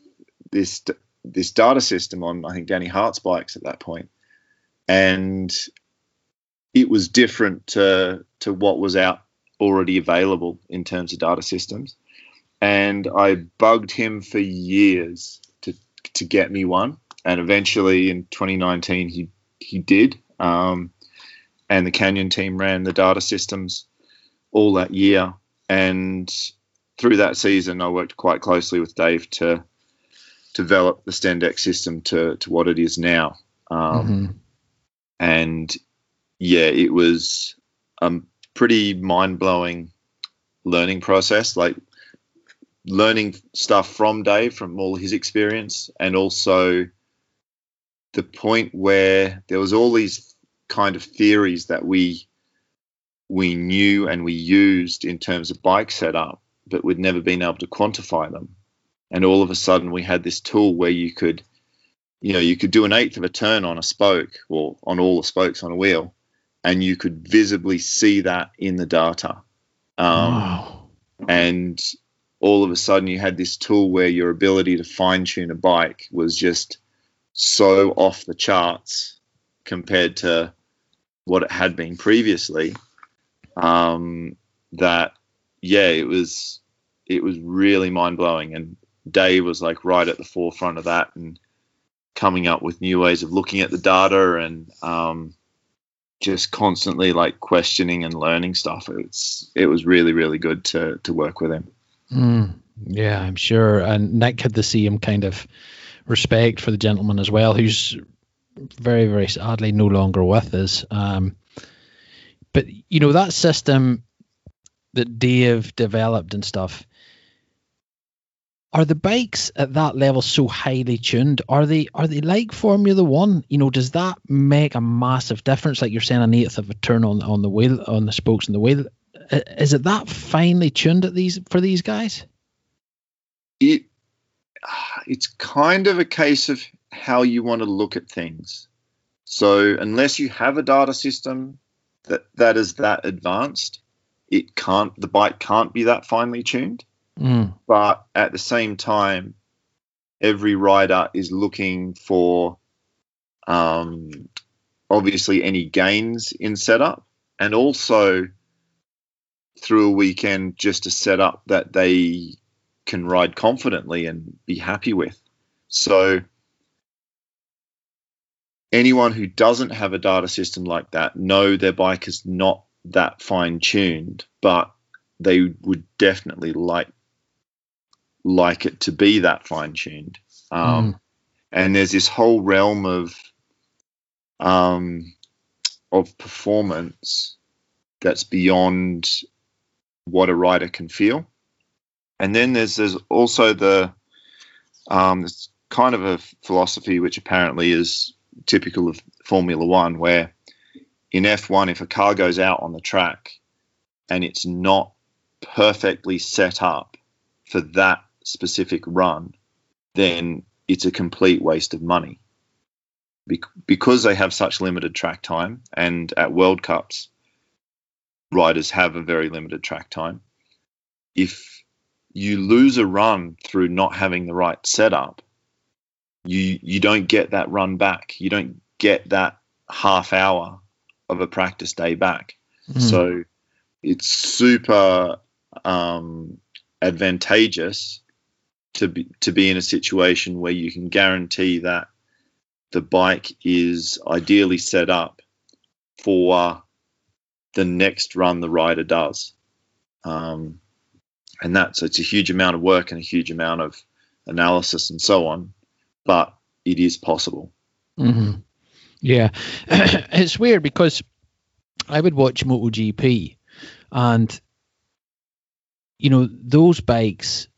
this data system on, I think, Danny Hart's bikes at that point. And it was different to what was out already available in terms of data systems. And I bugged him for years to get me one. And eventually in 2019, he did. And the Canyon team ran the data systems all that year. And through that season, I worked quite closely with Dave to develop the Stendec system to what it is now. And yeah, it was a pretty mind-blowing learning process, like learning stuff from Dave, from all his experience, and also the point where there was all these kind of theories that we knew and we used in terms of bike setup, but we'd never been able to quantify them. And all of a sudden we had this tool where you could do an eighth of a turn on a spoke or on all the spokes on a wheel, and you could visibly see that in the data. Wow. And all of a sudden you had this tool where your ability to fine-tune a bike was just so off the charts compared to what it had been previously, it was really mind-blowing. And Dave was like right at the forefront of that and coming up with new ways of looking at the data and just constantly like questioning and learning stuff. It was really, really good to work with him. Yeah, I'm sure. And Nick had the same kind of respect for the gentleman as well, who's very, very sadly no longer with us. But, that system that Dave developed and stuff, are the bikes at that level so highly tuned? Are they like Formula One? Does that make a massive difference? Like you're saying, an eighth of a turn on the wheel, on the spokes and the wheel. Is it that finely tuned for these guys? It's kind of a case of how you want to look at things. So unless you have a data system that is that advanced, the bike can't be that finely tuned. But at the same time, every rider is looking for obviously any gains in setup, and also through a weekend just a setup that they can ride confidently and be happy with. So anyone who doesn't have a data system like that, know their bike is not that fine-tuned, but they would definitely like it to be that fine-tuned. And there's this whole realm of performance that's beyond what a rider can feel. And then there's also the it's kind of a philosophy which apparently is typical of Formula One, where in F1, if a car goes out on the track and it's not perfectly set up for that specific run, then it's a complete waste of money because they have such limited track time. And at World Cups, riders have a very limited track time. If you lose a run through not having the right setup, you don't get that run back. You don't get that half hour of a practice day back. Mm. So it's super advantageous to be in a situation where you can guarantee that the bike is ideally set up for the next run the rider does. And that, so it's a huge amount of work and a huge amount of analysis and so on, but it is possible. Mm-hmm. Yeah. It's weird because I would watch MotoGP and, you know, those bikes,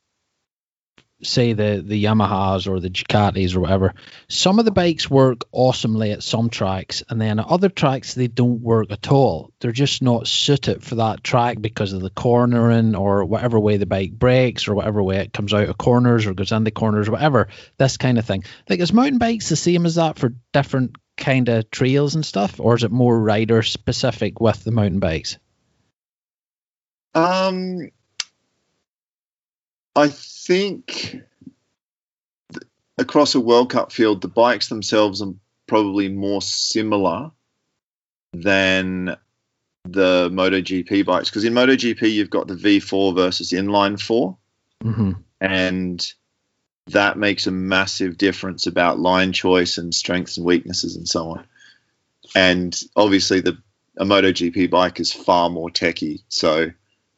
say the Yamahas or the Ducatis or whatever, some of the bikes work awesomely at some tracks, and then at other tracks they don't work at all. They're just not suited for that track because of the cornering or whatever way the bike breaks or whatever way it comes out of corners or goes into corners, whatever, this kind of thing. Like, is mountain bikes the same as that for different kind of trails and stuff, or is it more rider specific with the mountain bikes? I think across a World Cup field, the bikes themselves are probably more similar than the MotoGP bikes, because in MotoGP you've got the V4 versus inline four, mm-hmm. and that makes a massive difference about line choice and strengths and weaknesses and so on. And obviously a MotoGP bike is far more techie, so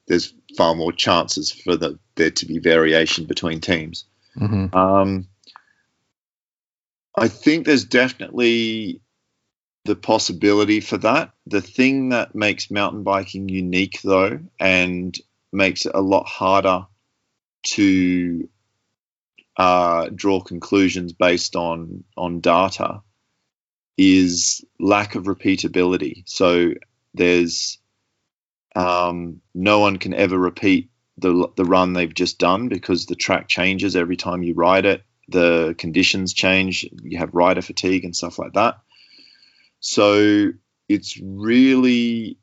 there's far more chances for there to be variation between teams. Mm-hmm. I think there's definitely the possibility for that. The thing that makes mountain biking unique, though, and makes it a lot harder to draw conclusions based on data, is lack of repeatability. So there's no one can ever repeat the run they've just done, because the track changes every time you ride it, the conditions change, you have rider fatigue and stuff like that. So it's really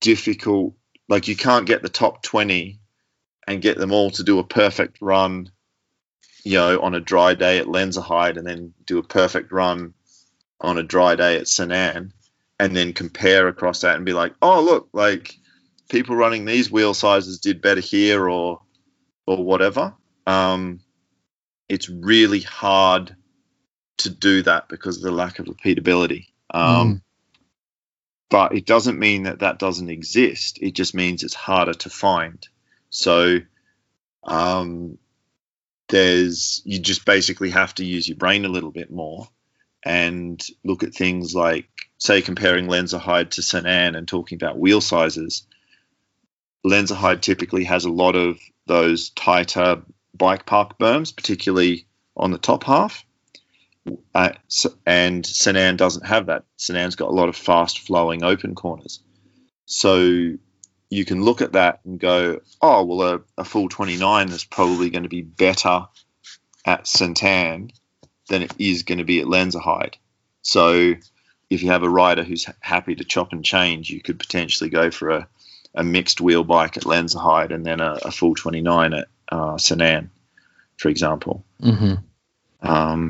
difficult. Like, you can't get the top 20 and get them all to do a perfect run, you know, on a dry day at Lenzerheide, and then do a perfect run on a dry day at Saint-Anne, and then compare across that and be like, oh, look, like, people running these wheel sizes did better here or whatever. It's really hard to do that because of the lack of repeatability. But it doesn't mean that doesn't exist. It just means it's harder to find. So you just basically have to use your brain a little bit more and look at things like, say, comparing Lenzerheide to Saint-Anne and talking about wheel sizes. Lenzerheide typically has a lot of those tighter bike park berms, particularly on the top half, and Saint-Anne doesn't have that. Saint-Anne's got a lot of fast-flowing open corners. So you can look at that and go, oh, well, a full 29 is probably going to be better at Saint-Anne than it is going to be at Lenzerheide. So if you have a rider who's happy to chop and change, you could potentially go for a mixed wheel bike at Lenzerheide and then a full 29 at Saint-Anne, for example. Mm-hmm.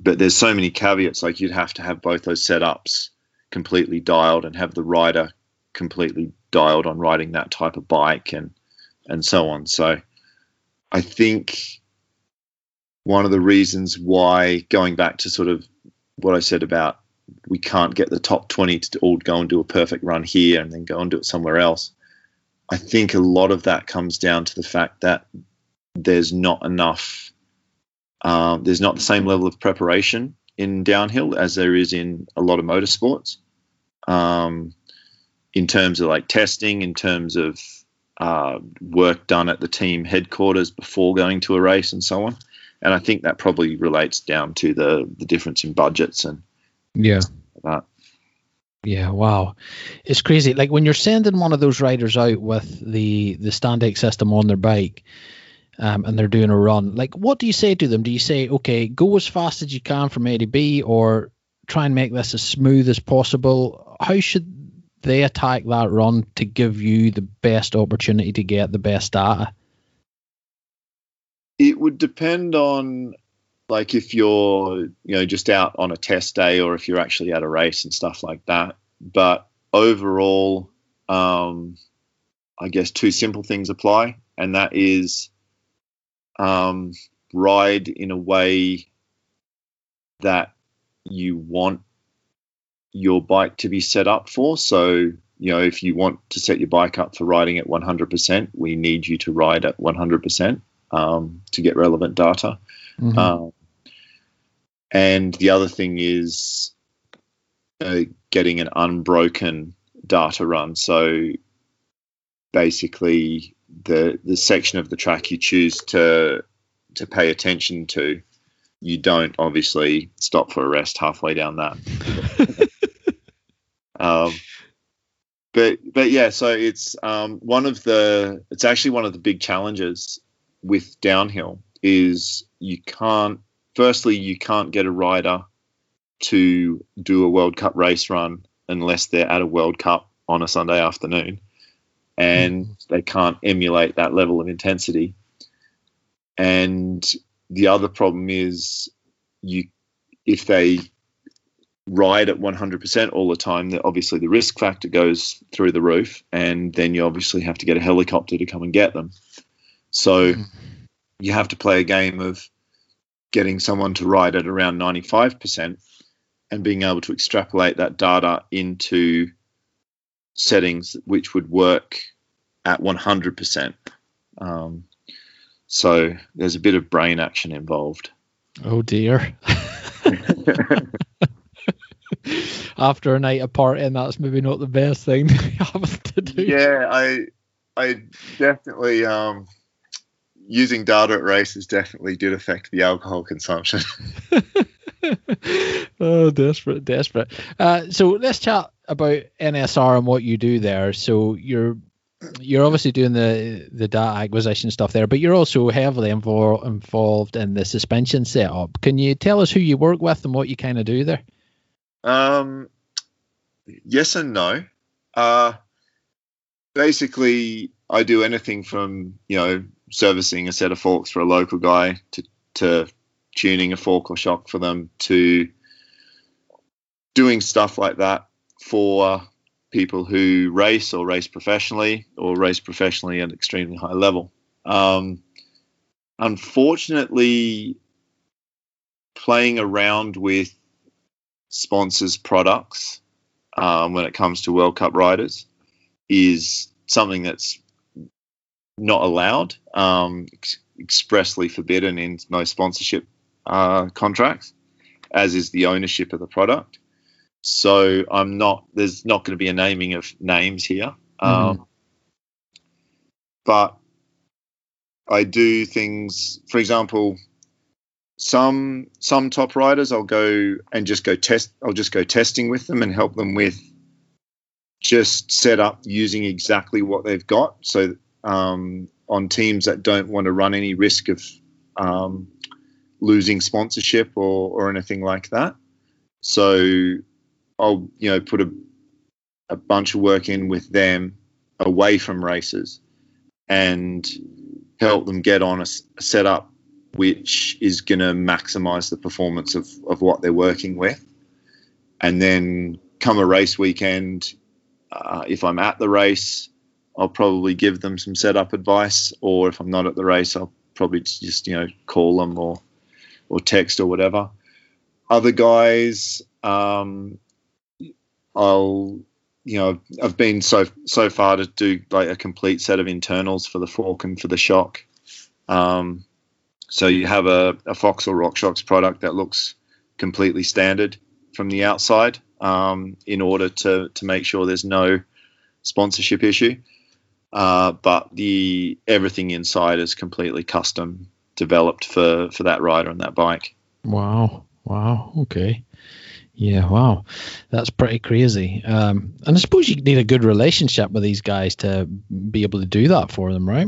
But there's so many caveats. Like, you'd have to have both those setups completely dialed and have the rider completely dialed on riding that type of bike and so on. So I think one of the reasons why, going back to sort of what I said about we can't get the top 20 to all go and do a perfect run here and then go and do it somewhere else, I think a lot of that comes down to the fact that there's not enough, there's not the same level of preparation in downhill as there is in a lot of motorsports, in terms of like testing, in terms of work done at the team headquarters before going to a race and so on. And I think that probably relates down to the difference in budgets and, yeah. Yeah, wow. It's crazy. Like, when you're sending one of those riders out with the Stendec system on their bike, and they're doing a run, like, what do you say to them? Do you say, okay, go as fast as you can from A to B, or try and make this as smooth as possible? How should they attack that run to give you the best opportunity to get the best data? It would depend on like if you're, you know, just out on a test day or if you're actually at a race and stuff like that. But overall, I guess two simple things apply, and that is ride in a way that you want your bike to be set up for. So, you know, if you want to set your bike up for riding at 100%, we need you to ride at 100% to get relevant data. Mm-hmm. And the other thing is getting an unbroken data run. So basically the section of the track you choose to pay attention to, you don't obviously stop for a rest halfway down that. But yeah, so it's it's actually one of the big challenges with downhill is you can't get a rider to do a World Cup race run unless they're at a World Cup on a Sunday afternoon, and they can't emulate that level of intensity. And the other problem is if they ride at 100% all the time, that obviously the risk factor goes through the roof, and then you obviously have to get a helicopter to come and get them. So you have to play a game of getting someone to ride at around 95% and being able to extrapolate that data into settings which would work at 100%. So there's a bit of brain action involved. Oh, dear. After a night of partying, that's maybe not the best thing to do. Yeah, I definitely, using data at races definitely did affect the alcohol consumption. Oh, desperate. So let's chat about NSR and what you do there. So you're obviously doing the data acquisition stuff there, but you're also heavily involved in the suspension setup. Can you tell us who you work with and what you kind of do there? Yes and no. Basically, I do anything from, you know, servicing a set of forks for a local guy to tuning a fork or shock for them to doing stuff like that for people who race or race professionally at an extremely high level. Unfortunately, playing around with sponsors' products when it comes to World Cup riders is something that's not allowed, expressly forbidden in most sponsorship contracts, as is the ownership of the product. So there's not going to be a naming of names here. But I do things, for example, some top riders I'll go and just go testing with them and help them with just set up using exactly what they've got. So on teams that don't want to run any risk of losing sponsorship or anything like that. So I'll, you know, put a bunch of work in with them away from races and help them get on a setup which is going to maximize the performance of what they're working with. And then come a race weekend, if I'm at the race, I'll probably give them some setup advice, or if I'm not at the race, I'll probably just, you know, call them or text or whatever. Other guys, I've been so far to do like a complete set of internals for the fork and for the shock. So you have a Fox or RockShox product that looks completely standard from the outside, in order to make sure there's no sponsorship issue. But everything inside is completely custom developed for that rider and that bike. Wow. Okay. Yeah. Wow. That's pretty crazy. And I suppose you need a good relationship with these guys to be able to do that for them, right?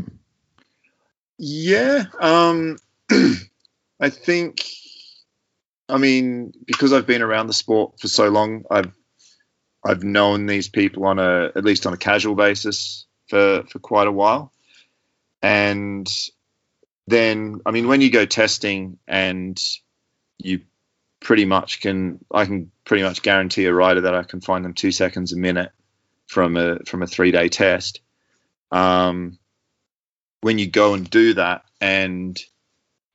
Yeah. I think, because I've been around the sport for so long, I've known these people at least on a casual basis for quite a while. And then, I mean, when you go testing and you pretty much can, I can pretty much guarantee a rider that I can find them 2 seconds a minute from a 3 day test. When you go and do that and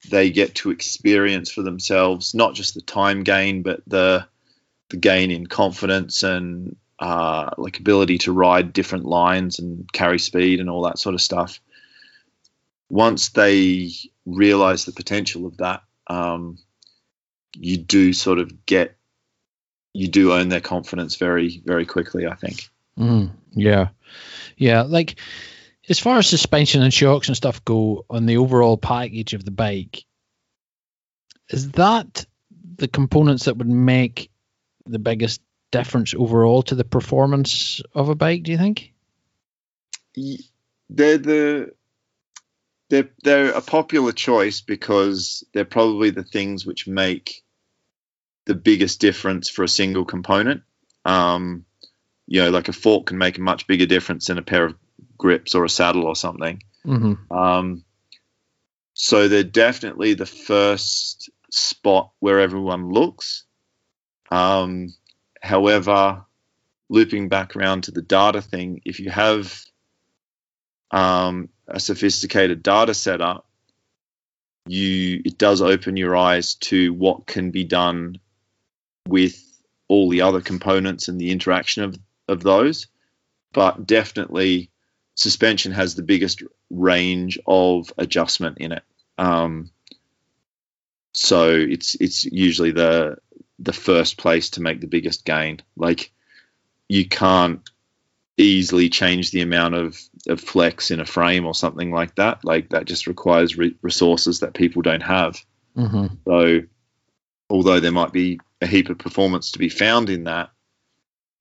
they get to experience for themselves, not just the time gain, but the gain in confidence and like ability to ride different lines and carry speed and all that sort of stuff. Once they realize the potential of that, you do sort of get, you do own their confidence very, very quickly, I think. Yeah. Like, as far as suspension and shocks and stuff go on the overall package of the bike, is that the components that would make the biggest difference overall to the performance of a bike, do you think? They're a popular choice because they're probably the things which make the biggest difference for a single component. You know, like a fork can make a much bigger difference than a pair of grips or a saddle or something. Mm-hmm. So they're definitely the first spot where everyone looks. However, looping back around to the data thing, if you have a sophisticated data setup, it does open your eyes to what can be done with all the other components and the interaction of those. But definitely suspension has the biggest range of adjustment in it. So it's usually the first place to make the biggest gain. Like, you can't easily change the amount of flex in a frame or something like that. Like, that just requires resources that people don't have. Mm-hmm. So although there might be a heap of performance to be found in that,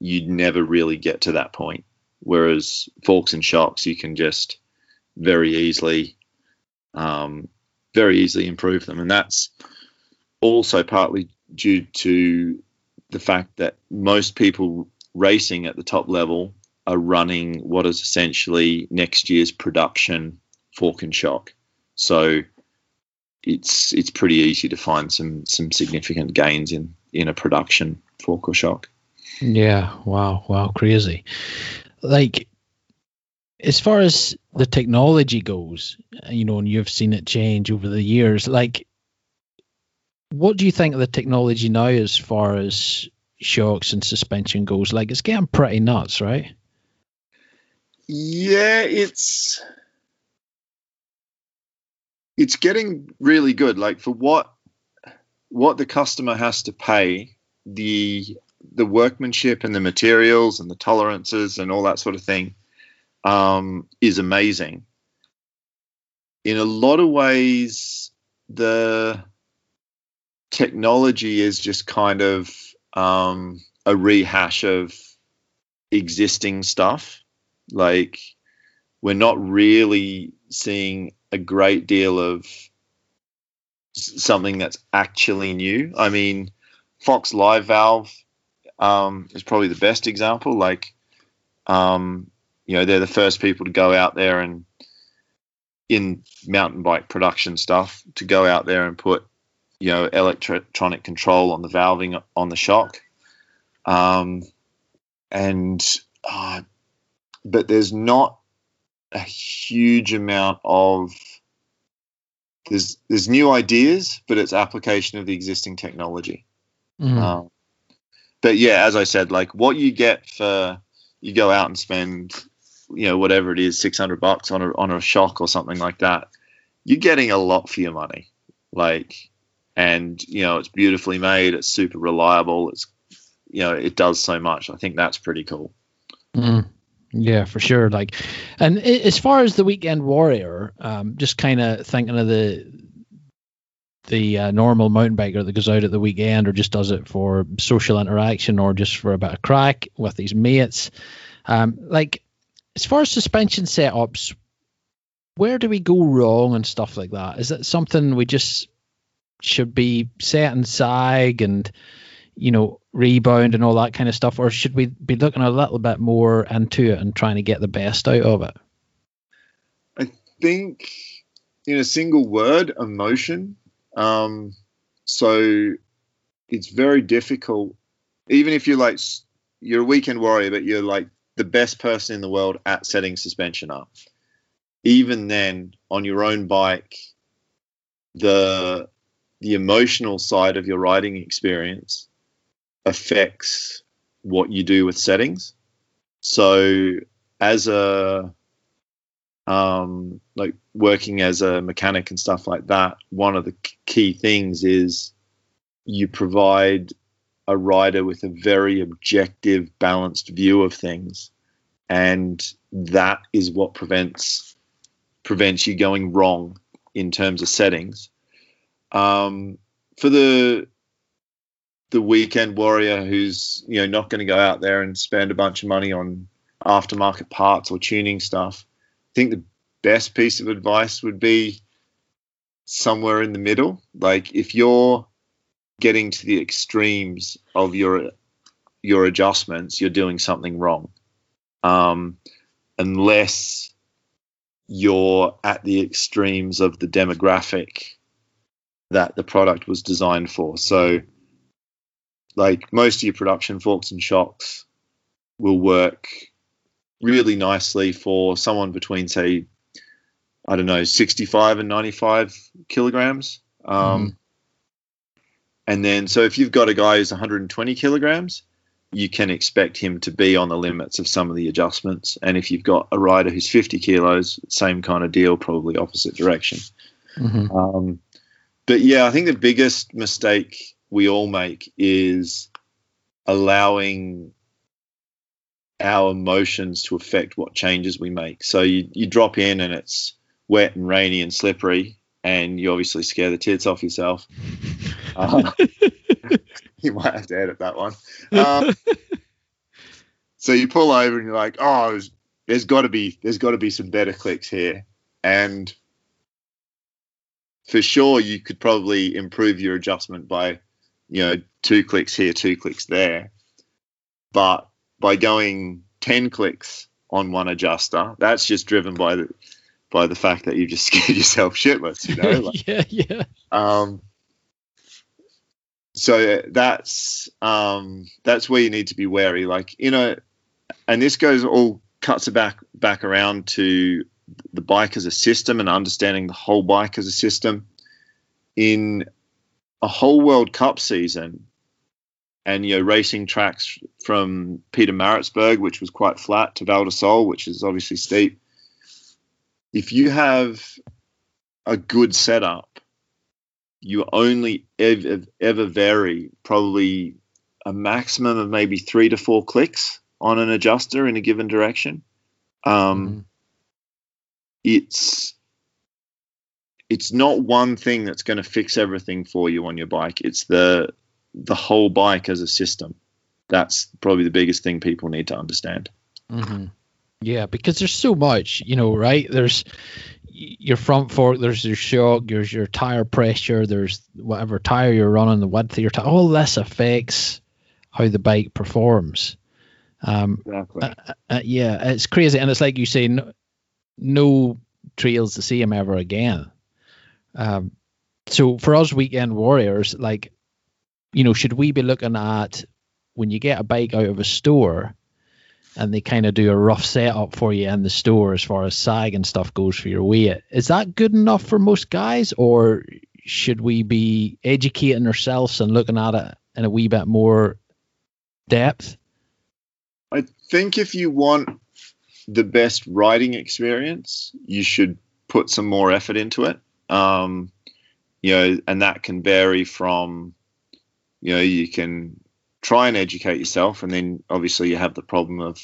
you'd never really get to that point. Whereas forks and shocks, you can just very easily improve them. And that's also partly due to the fact that most people racing at the top level are running what is essentially next year's production fork and shock. So it's pretty easy to find some significant gains in a production fork or shock. Yeah, wow, crazy. Like, as far as the technology goes, you know, and you've seen it change over the years, like, what do you think of the technology now as far as shocks and suspension goes? Like, it's getting pretty nuts, right? Yeah, it's getting really good. Like, for what the customer has to pay, the workmanship and the materials and the tolerances and all that sort of thing is amazing. In a lot of ways, the technology is just kind of a rehash of existing stuff. Like, we're not really seeing a great deal of something that's actually new. I mean, Fox Live Valve is probably the best example. Like, you know, they're the first people to go out there and in mountain bike production stuff to go out there and put, you know, electronic control on the valving on the shock. But there's not a huge amount of, there's new ideas, but it's application of the existing technology. Mm-hmm. But yeah, as I said, like, what you get for, you go out and spend, you know, whatever it is, $600 on a shock or something like that, you're getting a lot for your money. Like, and, you know, it's beautifully made, it's super reliable, it's, you know, it does so much. I think that's pretty cool. Mm-hmm. Yeah, for sure. Like, and as far as the Weekend Warrior, just kind of thinking of the normal mountain biker that goes out at the weekend or just does it for social interaction or just for a bit of crack with his mates. Like, as far as suspension setups, where do we go wrong and stuff like that? Is that something we just should be set and sag and, you know, rebound and all that kind of stuff, or should we be looking a little bit more into it and trying to get the best out of it? I think in a single word, emotion. So it's very difficult, even if you're like, you're a weekend warrior, but you're like the best person in the world at setting suspension up. Even then, on your own bike, the emotional side of your riding experience affects what you do with settings. So as a like working as a mechanic and stuff like that, one of the key things is you provide a rider with a very objective, balanced view of things, and that is what prevents you going wrong in terms of settings. For the weekend warrior who's, you know, not going to go out there and spend a bunch of money on aftermarket parts or tuning stuff, I think the best piece of advice would be somewhere in the middle. Like, if you're getting to the extremes of your adjustments, you're doing something wrong. Unless you're at the extremes of the demographic that the product was designed for. So like most of your production forks and shocks will work really nicely for someone between, say, I don't know, 65 and 95 kilograms. And then, so if you've got a guy who's 120 kilograms, you can expect him to be on the limits of some of the adjustments. And if you've got a rider who's 50 kilos, same kind of deal, probably opposite direction. Mm-hmm. But yeah, I think the biggest mistake we all make is allowing our emotions to affect what changes we make. So you drop in and it's wet and rainy and slippery, and you obviously scare the tits off yourself. You might have to edit that one. So you pull over and you're like, oh, there's got to be some better clicks here. And for sure, you could probably improve your adjustment by, you know, 2 clicks here, 2 clicks there. But by going 10 clicks on one adjuster, that's just driven by the fact that you've just scared yourself shitless, you know? Like, yeah. So that's where you need to be wary. Like, you know, and this goes all cuts back around to the bike as a system and understanding the whole bike as a system. In a whole World Cup season, and, you know, racing tracks from Peter Maritzburg, which was quite flat, to Val d'Isole, which is obviously steep, if you have a good setup, you only ever vary probably a maximum of maybe 3 to 4 clicks on an adjuster in a given direction. It's not one thing that's going to fix everything for you on your bike. It's the whole bike as a system. That's probably the biggest thing people need to understand. Mm-hmm. Yeah, because there's so much, you know, right? There's your front fork, there's your shock, there's your tire pressure, there's whatever tire you're running, the width of your tire. All this affects how the bike performs. Exactly. Yeah, it's crazy. And it's like you say, no trail's the same ever again. So for us weekend warriors, like, you know, should we be looking at when you get a bike out of a store and they kind of do a rough setup for you in the store as far as sag and stuff goes for your weight, is that good enough for most guys, or should we be educating ourselves and looking at it in a wee bit more depth? I think if you want the best riding experience, you should put some more effort into it. You know, and that can vary from, you know, you can try and educate yourself, and then obviously you have the problem of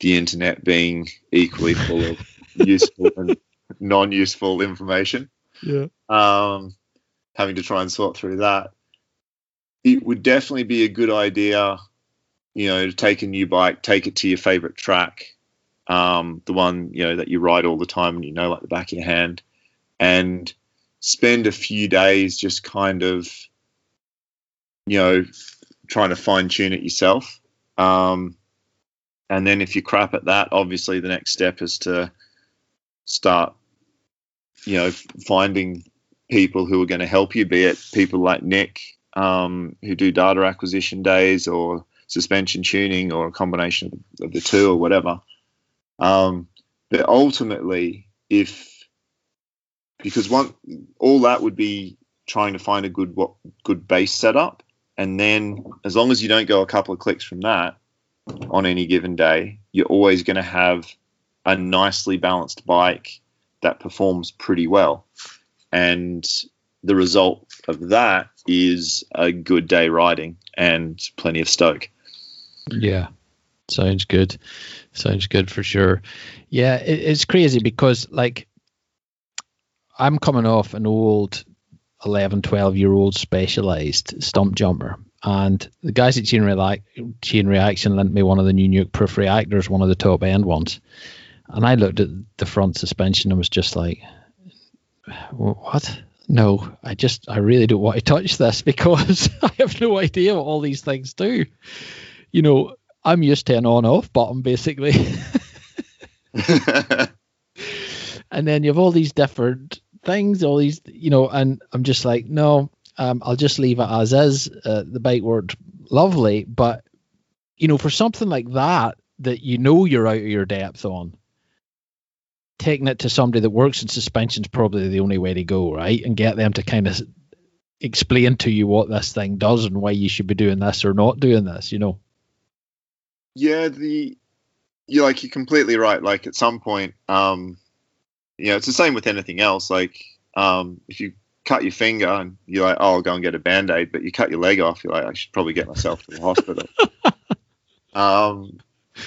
the internet being equally full of useful and non-useful information. Yeah. Having to try and sort through that. It would definitely be a good idea, you know, to take a new bike, take it to your favorite track, the one, you know, that you ride all the time and you know like the back of your hand, and spend a few days just kind of, you know, trying to fine-tune it yourself. And then if you crap at that, obviously the next step is to start you know, finding people who are going to help you, be it people like Nick, who do data acquisition days or suspension tuning or a combination of the two or whatever. But ultimately, all that would be trying to find a good base setup, and then as long as you don't go a couple of clicks from that on any given day, you're always going to have a nicely balanced bike that performs pretty well. And the result of that is a good day riding and plenty of stoke. Yeah, sounds good for sure. Yeah, it's crazy because, like, I'm coming off an old 11, 12-year-old specialized stump jumper, and the guys at Chain Reaction lent me one of the new Nuke Proof reactors, one of the top-end ones, and I looked at the front suspension and was just like, what? No, I really don't want to touch this because I have no idea what all these things do. You know, I'm used to an on-off button, basically. And then you have all these different things, all these, you know, and I'm just like, no, I'll just leave it as is. The bike worked lovely, but, you know, for something like that, you know, you're out of your depth on, taking it to somebody that works in suspension is probably the only way to go, right? And get them to kind of explain to you what this thing does and why you should be doing this or not doing this, you know? Yeah, you're completely right. Like, at some point, you know, it's the same with anything else. Like, if you cut your finger and you're like, oh, I'll go and get a Band-Aid, but you cut your leg off, you're like, I should probably get myself to the hospital.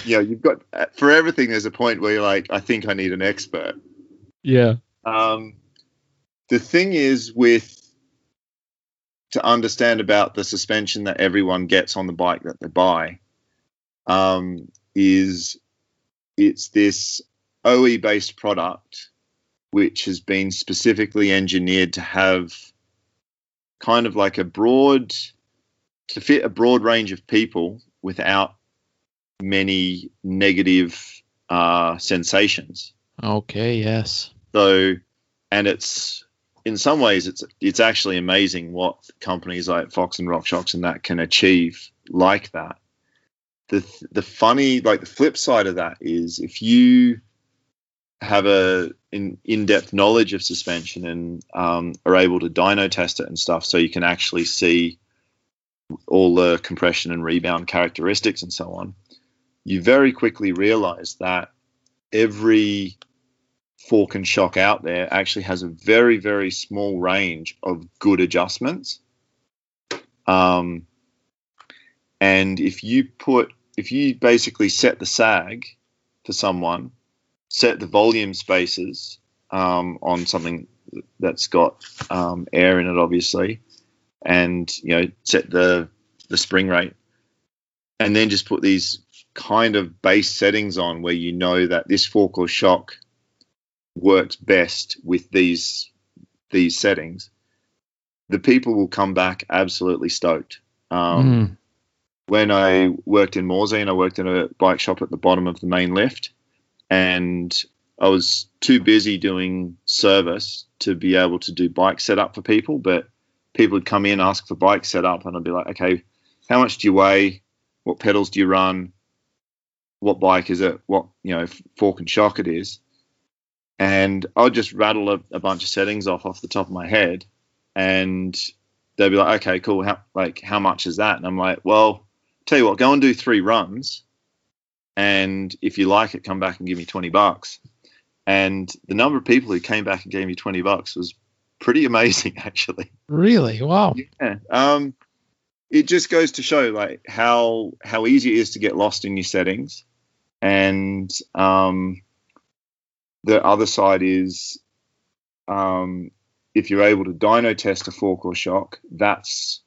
Yeah, you've got, for everything there's a point where you're like, I think I need an expert. Yeah. The thing is to understand about the suspension that everyone gets on the bike that they buy, is it's this OE-based product which has been specifically engineered to have kind of like to fit a broad range of people without many negative sensations. Okay, yes. So, and it's, in some ways, it's actually amazing what companies like Fox and RockShox and that can achieve like that. The funny, like, the flip side of that is if you have an in-depth knowledge of suspension and are able to dyno test it and stuff, so you can actually see all the compression and rebound characteristics and so on, you very quickly realize that every fork and shock out there actually has a very, very small range of good adjustments. And if you basically set the sag for someone, set the volume spaces on something that's got air in it, obviously, and, you know, set the spring rate, and then just put these kind of base settings on where you know that this fork or shock works best with these settings, the people will come back absolutely stoked. When I worked in Morzine, I worked in a bike shop at the bottom of the main lift, and I was too busy doing service to be able to do bike setup for people, but people would come in, ask for bike setup, and I'd be like, okay, how much do you weigh? What pedals do you run? What bike is it? What, you know, fork and shock it is. And I'll just rattle a bunch of settings off the top of my head, and they'll be like, okay, cool. How much is that? And I'm like, well, tell you what, go and do 3 runs, and if you like it, come back and give me $20. And the number of people who came back and gave me $20 was pretty amazing, actually. Really? Wow. Yeah. It just goes to show, like, how easy it is to get lost in your settings. And the other side is, if you're able to dyno test a fork or shock, that's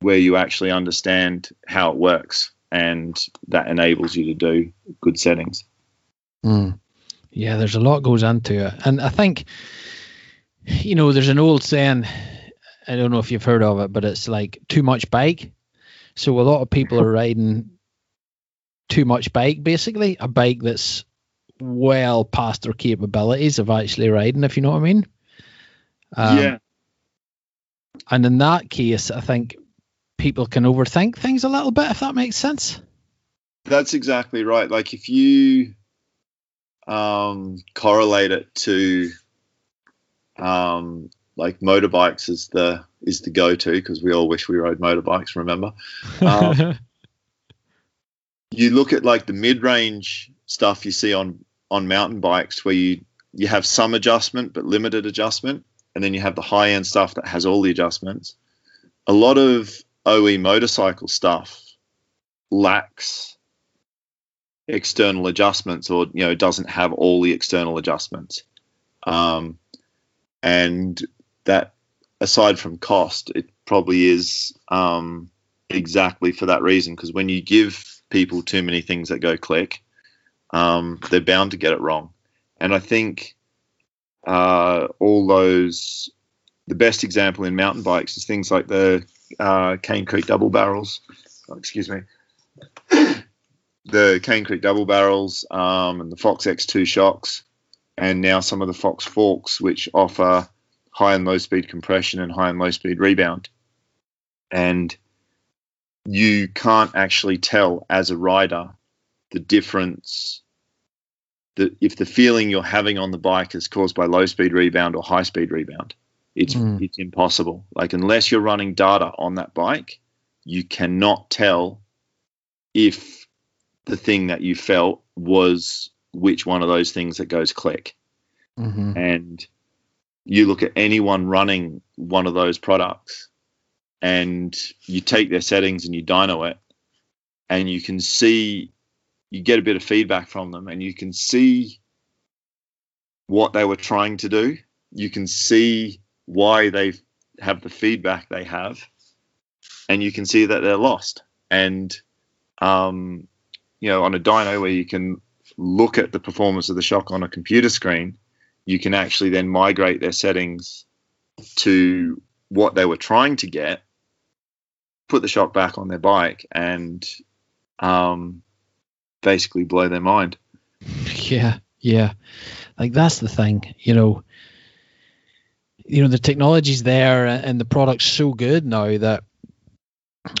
where you actually understand how it works, and that enables you to do good settings. Yeah, there's a lot goes into it. And I think, you know, there's an old saying, I don't know if you've heard of it, but it's like too much bike. So a lot of people are riding too much bike, basically, a bike that's well past their capabilities of actually riding, if you know what I mean. Yeah. And in that case, I think people can overthink things a little bit, if that makes sense. That's exactly right. Like if you correlate it to like motorbikes is the go-to, because we all wish we rode motorbikes, remember? You look at like the mid-range stuff you see on mountain bikes where you have some adjustment but limited adjustment, and then you have the high-end stuff that has all the adjustments. A lot of OE motorcycle stuff lacks external adjustments, or you know, doesn't have all the external adjustments. And that, aside from cost, it probably is exactly for that reason, because when you give people too many things that go click, they're bound to get it wrong. And I think the best example in mountain bikes is things like the Cane Creek double barrels. Oh, excuse me. The Cane Creek double barrels and the Fox X2 shocks, and now some of the Fox forks, which offer high and low speed compression and high and low speed rebound. And you can't actually tell as a rider the difference, that if the feeling you're having on the bike is caused by low speed rebound or high speed rebound. It's impossible. Like unless you're running data on that bike, you cannot tell if the thing that you felt was which one of those things that goes click. Mm-hmm. And you look at anyone running one of those products and you take their settings and you dyno it, and you can see, you get a bit of feedback from them and you can see what they were trying to do. You can see why they have the feedback they have, and you can see that they're lost. And, you know, on a dyno where you can look at the performance of the shock on a computer screen, you can actually then migrate their settings to what they were trying to get, put the shock back on their bike, and basically blow their mind. Yeah. Like that's the thing, you know, the technology's there and the product's so good now that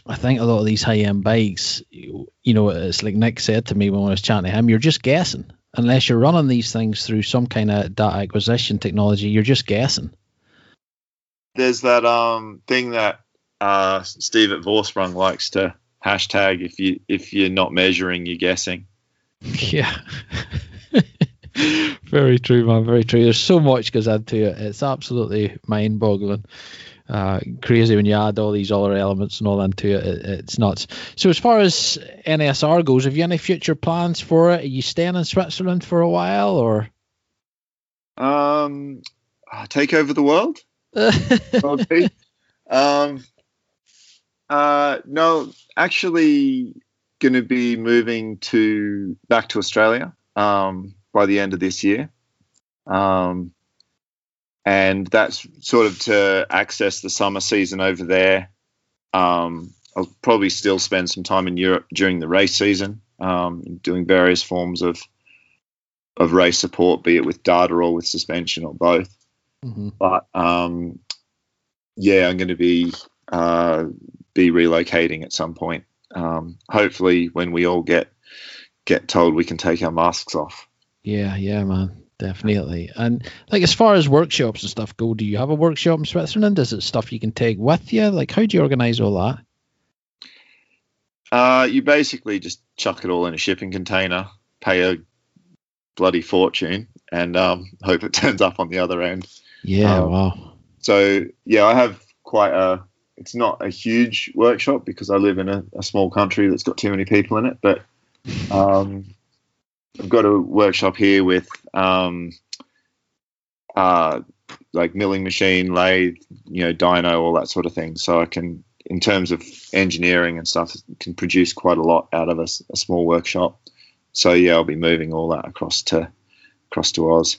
I think a lot of these high-end bikes, you know, it's like Nick said to me when I was chatting to him, you're just guessing. Unless you're running these things through some kind of data acquisition technology, you're just guessing. There's that thing that Steve at Vorsprung likes to hashtag, if you're not measuring, you're guessing. Yeah. Very true, man, very true. There's so much goes into it. It's absolutely mind-boggling. Crazy when you add all these other elements and all into it. It's nuts. So as far as NSR goes, have you any future plans for it? Are you staying in Switzerland for a while, or take over the world? No, actually going to be moving back to Australia by the end of this year. And that's sort of to access the summer season over there. I'll probably still spend some time in Europe during the race season, doing various forms of race support, be it with data or with suspension or both. Mm-hmm. But, I'm going to be relocating at some point. Hopefully when we all get told we can take our masks off. Yeah, man. Definitely. And like, as far as workshops and stuff go, do you have a workshop in Switzerland? Is it stuff you can take with you? Like, how do you organize all that? You basically just chuck it all in a shipping container, pay a bloody fortune, and hope it turns up on the other end. Yeah, wow. So, yeah, I have it's not a huge workshop because I live in a small country that's got too many people in it, but I've got a workshop here with like milling machine, lathe, you know, dyno, all that sort of thing. So I can, in terms of engineering and stuff, can produce quite a lot out of a small workshop. So yeah, I'll be moving all that across to Oz.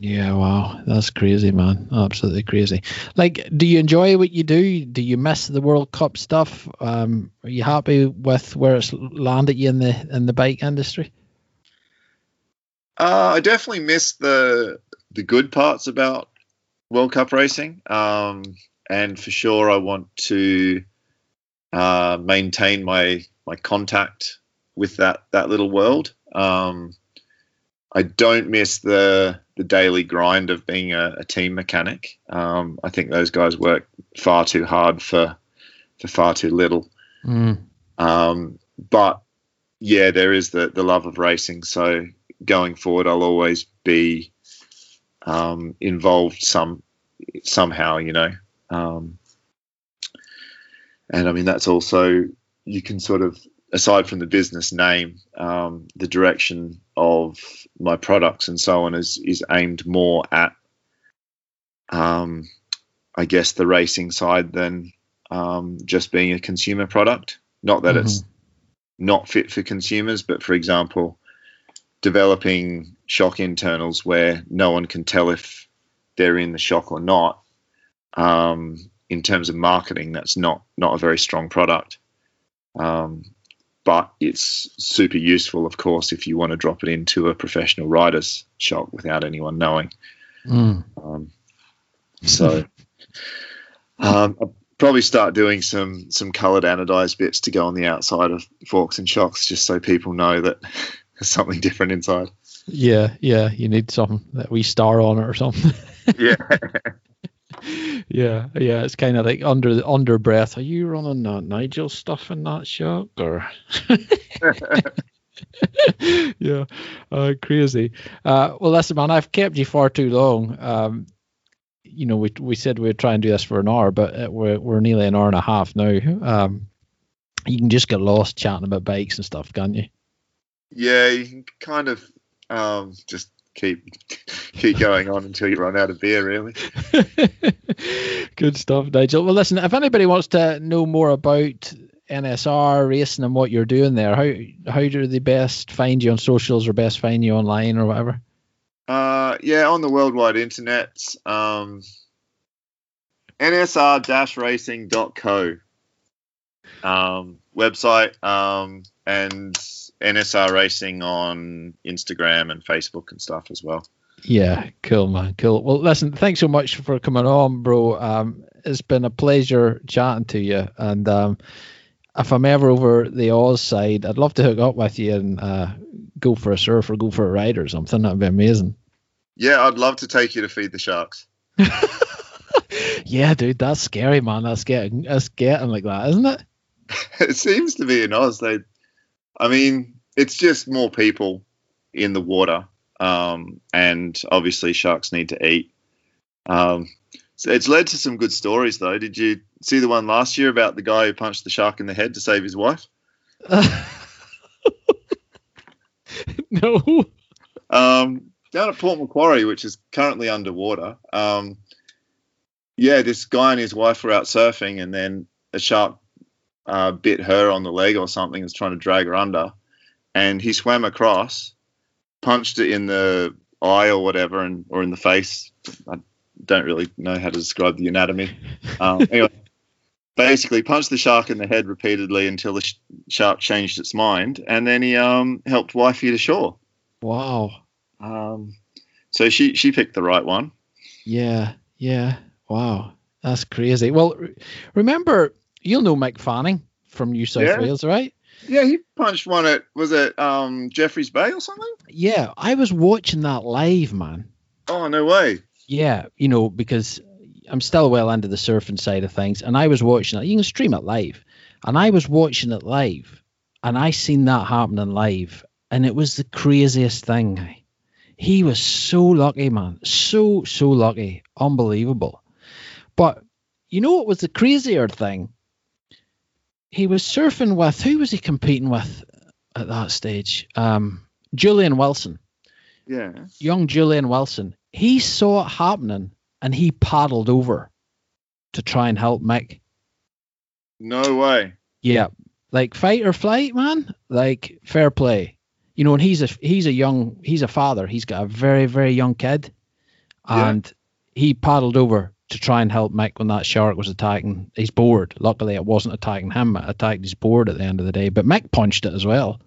Yeah, wow, that's crazy, man, absolutely crazy. Like, do you enjoy what you do? Do you miss the World Cup stuff? Are you happy with where it's landed you in the bike industry? I definitely missed the good parts about World Cup racing, and for sure I want to maintain my contact with that little world. I don't miss the daily grind of being a team mechanic. I think those guys work far too hard for far too little. Mm. But yeah, there is the love of racing. So going forward, I'll always be involved somehow, you know. And I mean, that's also, you can sort of, aside from the business name, the direction of my products and so on is aimed more at, I guess, the racing side than just being a consumer product. Not that it's not fit for consumers, but for example, developing shock internals where no one can tell if they're in the shock or not, in terms of marketing, that's not a very strong product. But it's super useful, of course, if you want to drop it into a professional rider's shock without anyone knowing. Mm. So I'll probably start doing some coloured anodised bits to go on the outside of forks and shocks, just so people know that there's something different inside. Yeah, you need something, that wee star on it or something. Yeah. Yeah, it's kind of like under breath. Are you running that Nigel stuff in that shock or? Yeah, crazy. Well, listen, man, I've kept you far too long. You know, we said we'd try and do this for an hour, but we're nearly an hour and a half now. You can just get lost chatting about bikes and stuff, can't you? Yeah, you can kind of just keep going on until you run out of beer, really. Good stuff, Nigel. Well, listen, if anybody wants to know more about NSR racing and what you're doing there, how do they best find you on socials or best find you online or whatever? Yeah, on the worldwide internet, nsr-racing.co website, and NSR Racing on Instagram and Facebook and stuff as well. Yeah, cool, man, cool. Well, listen, thanks so much for coming on, bro. It's been a pleasure chatting to you, and if I'm ever over the Oz side, I'd love to hook up with you and go for a surf or go for a ride or something. That'd be amazing. Yeah, I'd love to take you to feed the sharks. Yeah, dude, that's scary, man. That's getting like that, isn't it? It seems to be in Oz. I mean, it's just more people in the water, and obviously sharks need to eat. So it's led to some good stories, though. Did you see the one last year about the guy who punched the shark in the head to save his wife? No. Down at Port Macquarie, which is currently underwater, this guy and his wife were out surfing, and then a shark bit her on the leg or something, was trying to drag her under, and he swam across, punched it in the eye or whatever, or in the face. I don't really know how to describe the anatomy. Anyway, basically punched the shark in the head repeatedly until the shark changed its mind, and then he helped wifey to shore. Wow. So she picked the right one. Yeah. Wow, that's crazy. Well, remember, you'll know Mick Fanning from New South Wales, right? Yeah, he punched one at, was it Jeffreys Bay or something? Yeah, I was watching that live, man. Oh, no way. Yeah, you know, because I'm still well into the surfing side of things, and I was watching it. You can stream it live. And I was watching it live, and I seen that happening live, and it was the craziest thing. He was so lucky, man. So lucky. Unbelievable. But you know what was the crazier thing? He was surfing with, who was he competing with at that stage? Julian Wilson. Yeah. Young Julian Wilson. He saw it happening, and he paddled over to try and help Mick. No way. Yeah. Like fight or flight, man. Like fair play. You know, and he's a father. He's got a very, very young kid. And he paddled over to try and help Mick when that shark was attacking his board. Luckily, it wasn't attacking him. It attacked his board at the end of the day. But Mick punched it as well.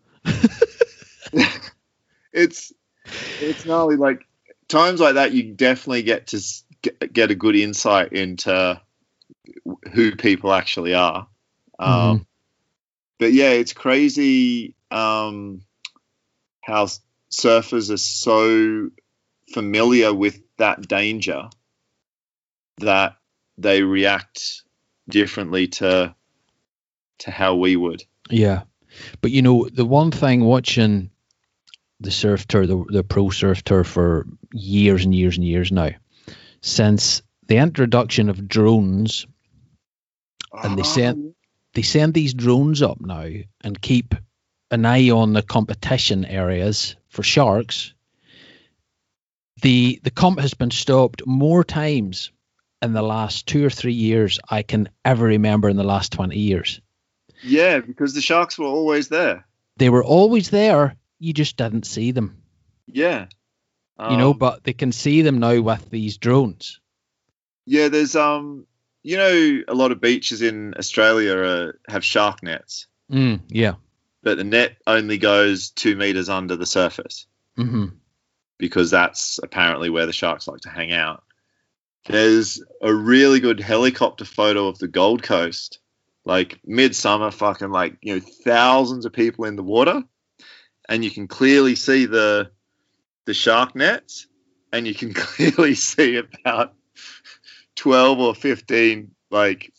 It's It's gnarly. Like, times like that, you definitely get to get a good insight into who people actually are. But, yeah, it's crazy how surfers are so familiar with that danger that they react differently to how we would. Yeah. But, you know, the one thing watching the surf tour, the pro surf tour for years and years and years now, since the introduction of drones, and they send these drones up now and keep an eye on the competition areas for sharks. The comp has been stopped more times in the last 2 or 3 years I can ever remember in the last 20 years. Yeah, because the sharks were always there. They were always there. You just didn't see them. Yeah. You know, but they can see them now with these drones. Yeah, there's, you know, a lot of beaches in Australia have shark nets. Yeah. But the net only goes 2 meters under the surface. Mm-hmm. Because that's apparently where the sharks like to hang out. There's a really good helicopter photo of the Gold Coast, like midsummer, fucking like, you know, thousands of people in the water, and you can clearly see the shark nets, and you can clearly see about 12 or 15 like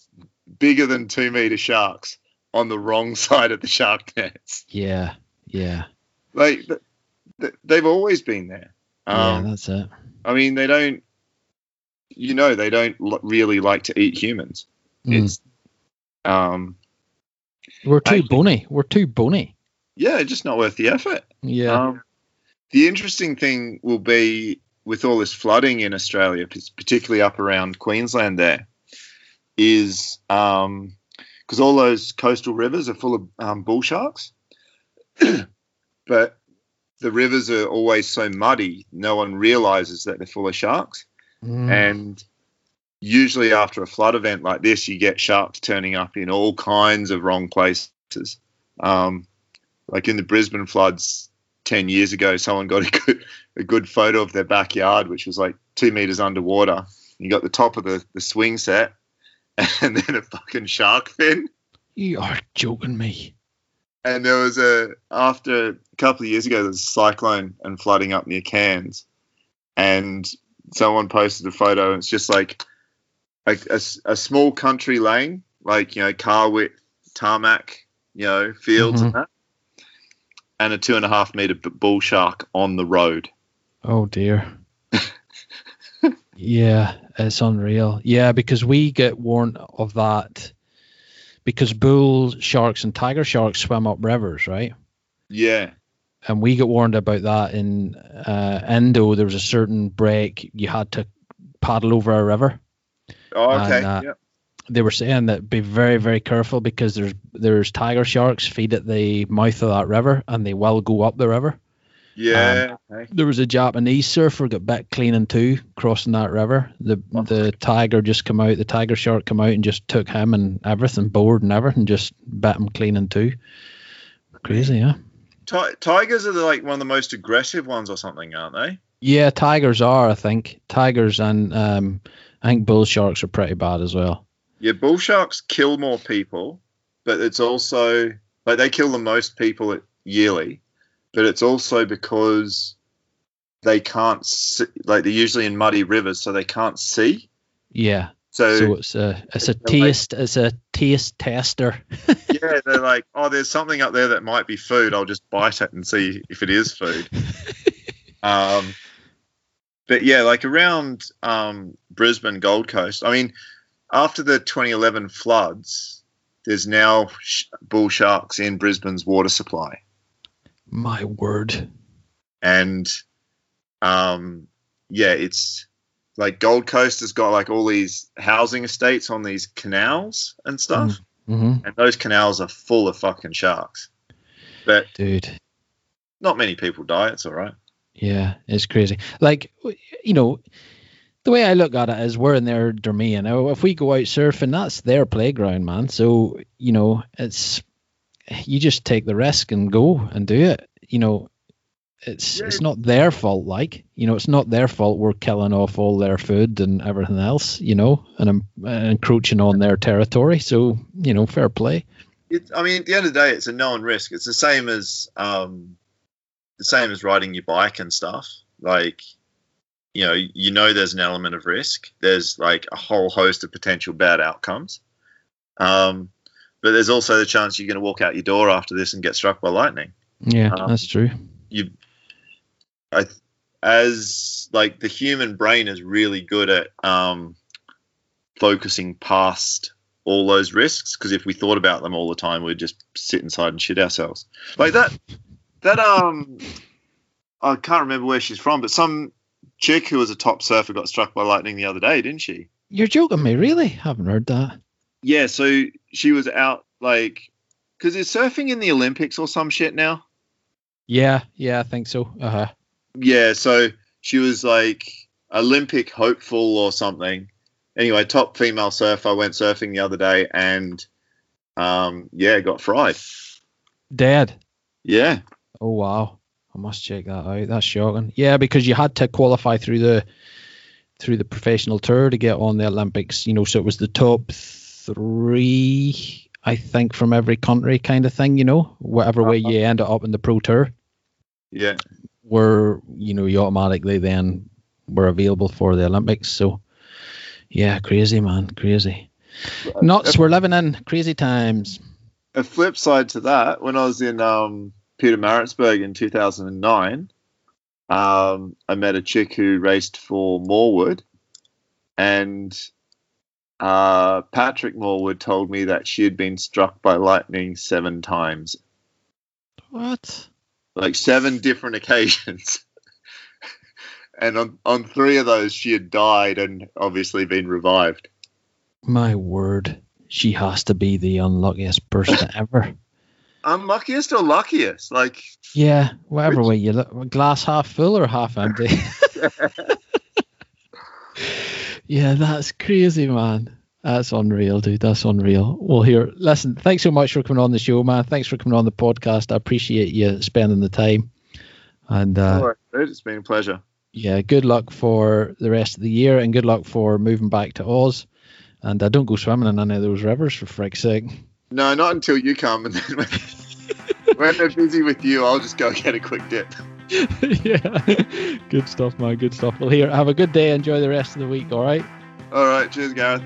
bigger than 2 meter sharks on the wrong side of the shark nets. Yeah, yeah. Like, they've always been there. Yeah, that's it. I mean, they don't, you know, they don't really like to eat humans. It's we're too bony. We're too bony. Yeah, just not worth the effort. Yeah. The interesting thing will be with all this flooding in Australia, particularly up around Queensland there, is because all those coastal rivers are full of bull sharks, but the rivers are always so muddy, no one realises that they're full of sharks. And usually after a flood event like this, you get sharks turning up in all kinds of wrong places. Like in the Brisbane floods 10 years ago, someone got a good photo of their backyard, which was like 2 meters underwater. You got the top of the swing set and then a fucking shark fin. You are joking me. And there was after a couple of years ago, there was a cyclone and flooding up near Cairns, and someone posted a photo, and it's just like a small country lane, like, you know, car width, tarmac, you know, fields and that, and a 2.5 meter bull shark on the road. Oh dear. Yeah, it's unreal. Yeah, because we get warned of that. Because bull sharks and tiger sharks swim up rivers, right? Yeah. And we got warned about that in Indo. There was a certain break you had to paddle over a river. Oh, okay. And, yep. They were saying that be very, very careful because there's tiger sharks feed at the mouth of that river and they will go up the river. Yeah. Okay. There was a Japanese surfer got bit cleaning too, crossing that river. The tiger just come out, the tiger shark come out and just took him and everything, board and everything, just bit him cleaning too. Crazy, yeah. Tigers are like one of the most aggressive ones or something, aren't they? Yeah, tigers are, I think. Tigers and I think bull sharks are pretty bad as well. Yeah, bull sharks kill more people, but it's also like they kill the most people yearly. But it's also because they can't see, like they're usually in muddy rivers, so they can't see. Yeah. So it's a taste tester. Yeah, they're like, oh, there's something up there that might be food. I'll just bite it and see if it is food. But yeah, like around Brisbane, Gold Coast. I mean, after the 2011 floods, there's now bull sharks in Brisbane's water supply. My word. And yeah, it's like Gold Coast has got like all these housing estates on these canals and stuff, and those canals are full of fucking sharks. But dude, not many people die. It's all right. Yeah, it's crazy. Like, you know, the way I look at it is we're in their domain. If we go out surfing, that's their playground, man. So, you know, you just take the risk and go and do it. You know, it's not their fault. Like, you know, it's not their fault. We're killing off all their food and everything else, you know, and encroaching on their territory. So, you know, fair play. I mean, at the end of the day, it's a known risk. It's the same as riding your bike and stuff. Like, you know, there's an element of risk. There's like a whole host of potential bad outcomes. But there's also the chance you're going to walk out your door after this and get struck by lightning. Yeah, that's true. As the human brain is really good at focusing past all those risks, because if we thought about them all the time, we'd just sit inside and shit ourselves. Like that I can't remember where she's from, but some chick who was a top surfer got struck by lightning the other day, didn't she? You're joking me, really? Haven't heard that. Yeah, so she was out, like, because is surfing in the Olympics or some shit now? Yeah, I think so. Uh-huh. Yeah, so she was like Olympic hopeful or something. Anyway, top female surfer went surfing the other day and, got fried. Dead? Yeah. Oh, wow. I must check that out. That's shocking. Yeah, because you had to qualify through the professional tour to get on the Olympics, you know, so it was the top three, I think, from every country kind of thing, you know, whatever way you end up in the pro tour. Yeah. Were, you know, you automatically then were available for the Olympics. So, yeah, crazy, man, crazy. Nuts, we're living in crazy times. A flip side to that, when I was in Peter Maritzburg in 2009, I met a chick who raced for Morwood, and Patrick Morwood told me that she had been struck by lightning 7 times. What? Like 7 different occasions. And on 3 of those, she had died and obviously been revived. My word. She has to be the unluckiest person ever. Unluckiest or luckiest? Like, yeah, whatever way you look. Glass half full or half empty? Yeah, that's crazy, man. That's unreal, dude. That's unreal. Well, here, listen, thanks so much for coming on the show, man. Thanks for coming on the podcast. I appreciate you spending the time. And all right, it's been a pleasure. Yeah, good luck for the rest of the year and good luck for moving back to Oz. And don't go swimming in any of those rivers, for frick's sake. No, not until you come. And then when they're busy with you, I'll just go get a quick dip. Yeah, good stuff, man. Good stuff. Well, here, have a good day. Enjoy the rest of the week, all right? All right, cheers, Gareth.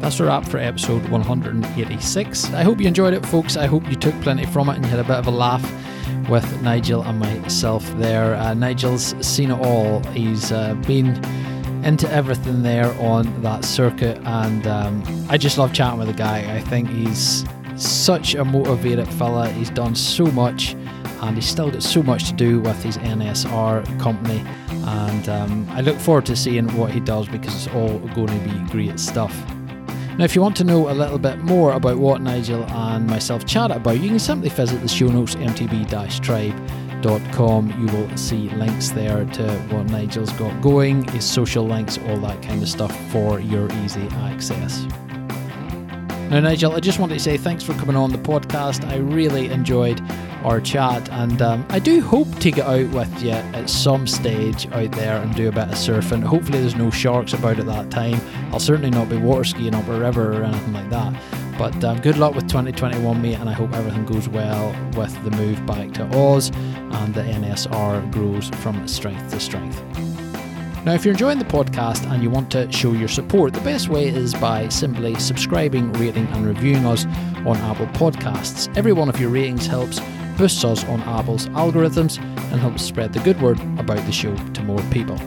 That's a wrap for episode 186. I hope you enjoyed it, folks. I hope you took plenty from it and you had a bit of a laugh with Nigel and myself there. Nigel's seen it all. He's been into everything there on that circuit, and I just love chatting with the guy. I think he's such a motivated fella. He's done so much and he's still got so much to do with his NSR company, and I look forward to seeing what he does, because it's all going to be great stuff. Now, if you want to know a little bit more about what Nigel and myself chat about, you can simply visit the show notes, mtb-tribe.com. You will see links there to what Nigel's got going, his social links, all that kind of stuff for your easy access. Now, Nigel, I just wanted to say thanks for coming on the podcast. I really enjoyed our chat, and I do hope to get out with you at some stage out there and do a bit of surfing. Hopefully there's no sharks about at that time. I'll certainly not be water skiing up a river or anything like that, but good luck with 2021, mate, and I hope everything goes well with the move back to Oz and the NSR grows from strength to strength. Now, if you're enjoying the podcast and you want to show your support, the best way is by simply subscribing, rating and reviewing us on Apple Podcasts. Every one of your ratings helps boosts us on Apple's algorithms and helps spread the good word about the show to more people.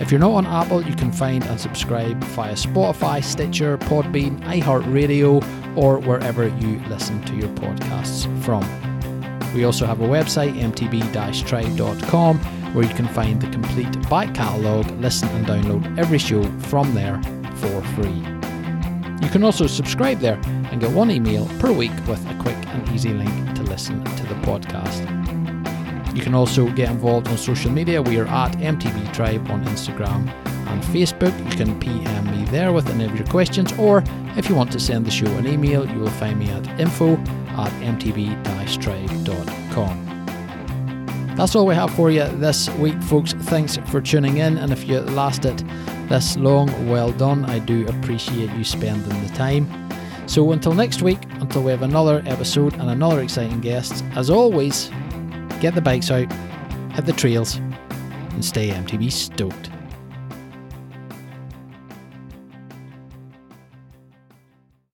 If you're not on Apple, you can find and subscribe via Spotify, Stitcher, Podbean, iHeartRadio, or wherever you listen to your podcasts from. We also have a website, mtb-tribe.com, where you can find the complete back catalogue, listen and download every show from there for free. You can also subscribe there and get one email per week with a quick and easy link to listen to the podcast. You can also get involved on social media. We are at MTB Tribe on Instagram and Facebook. You can PM me there with any of your questions, or if you want to send the show an email, you will find me at info@mtb-tribe.com. www.rockshocks.com. That's all we have for you this week, folks. Thanks for tuning in, and if you lasted this long, well done. I do appreciate you spending the time. So until next week, until we have another episode and another exciting guest, as always, get the bikes out, hit the trails, and stay MTB stoked.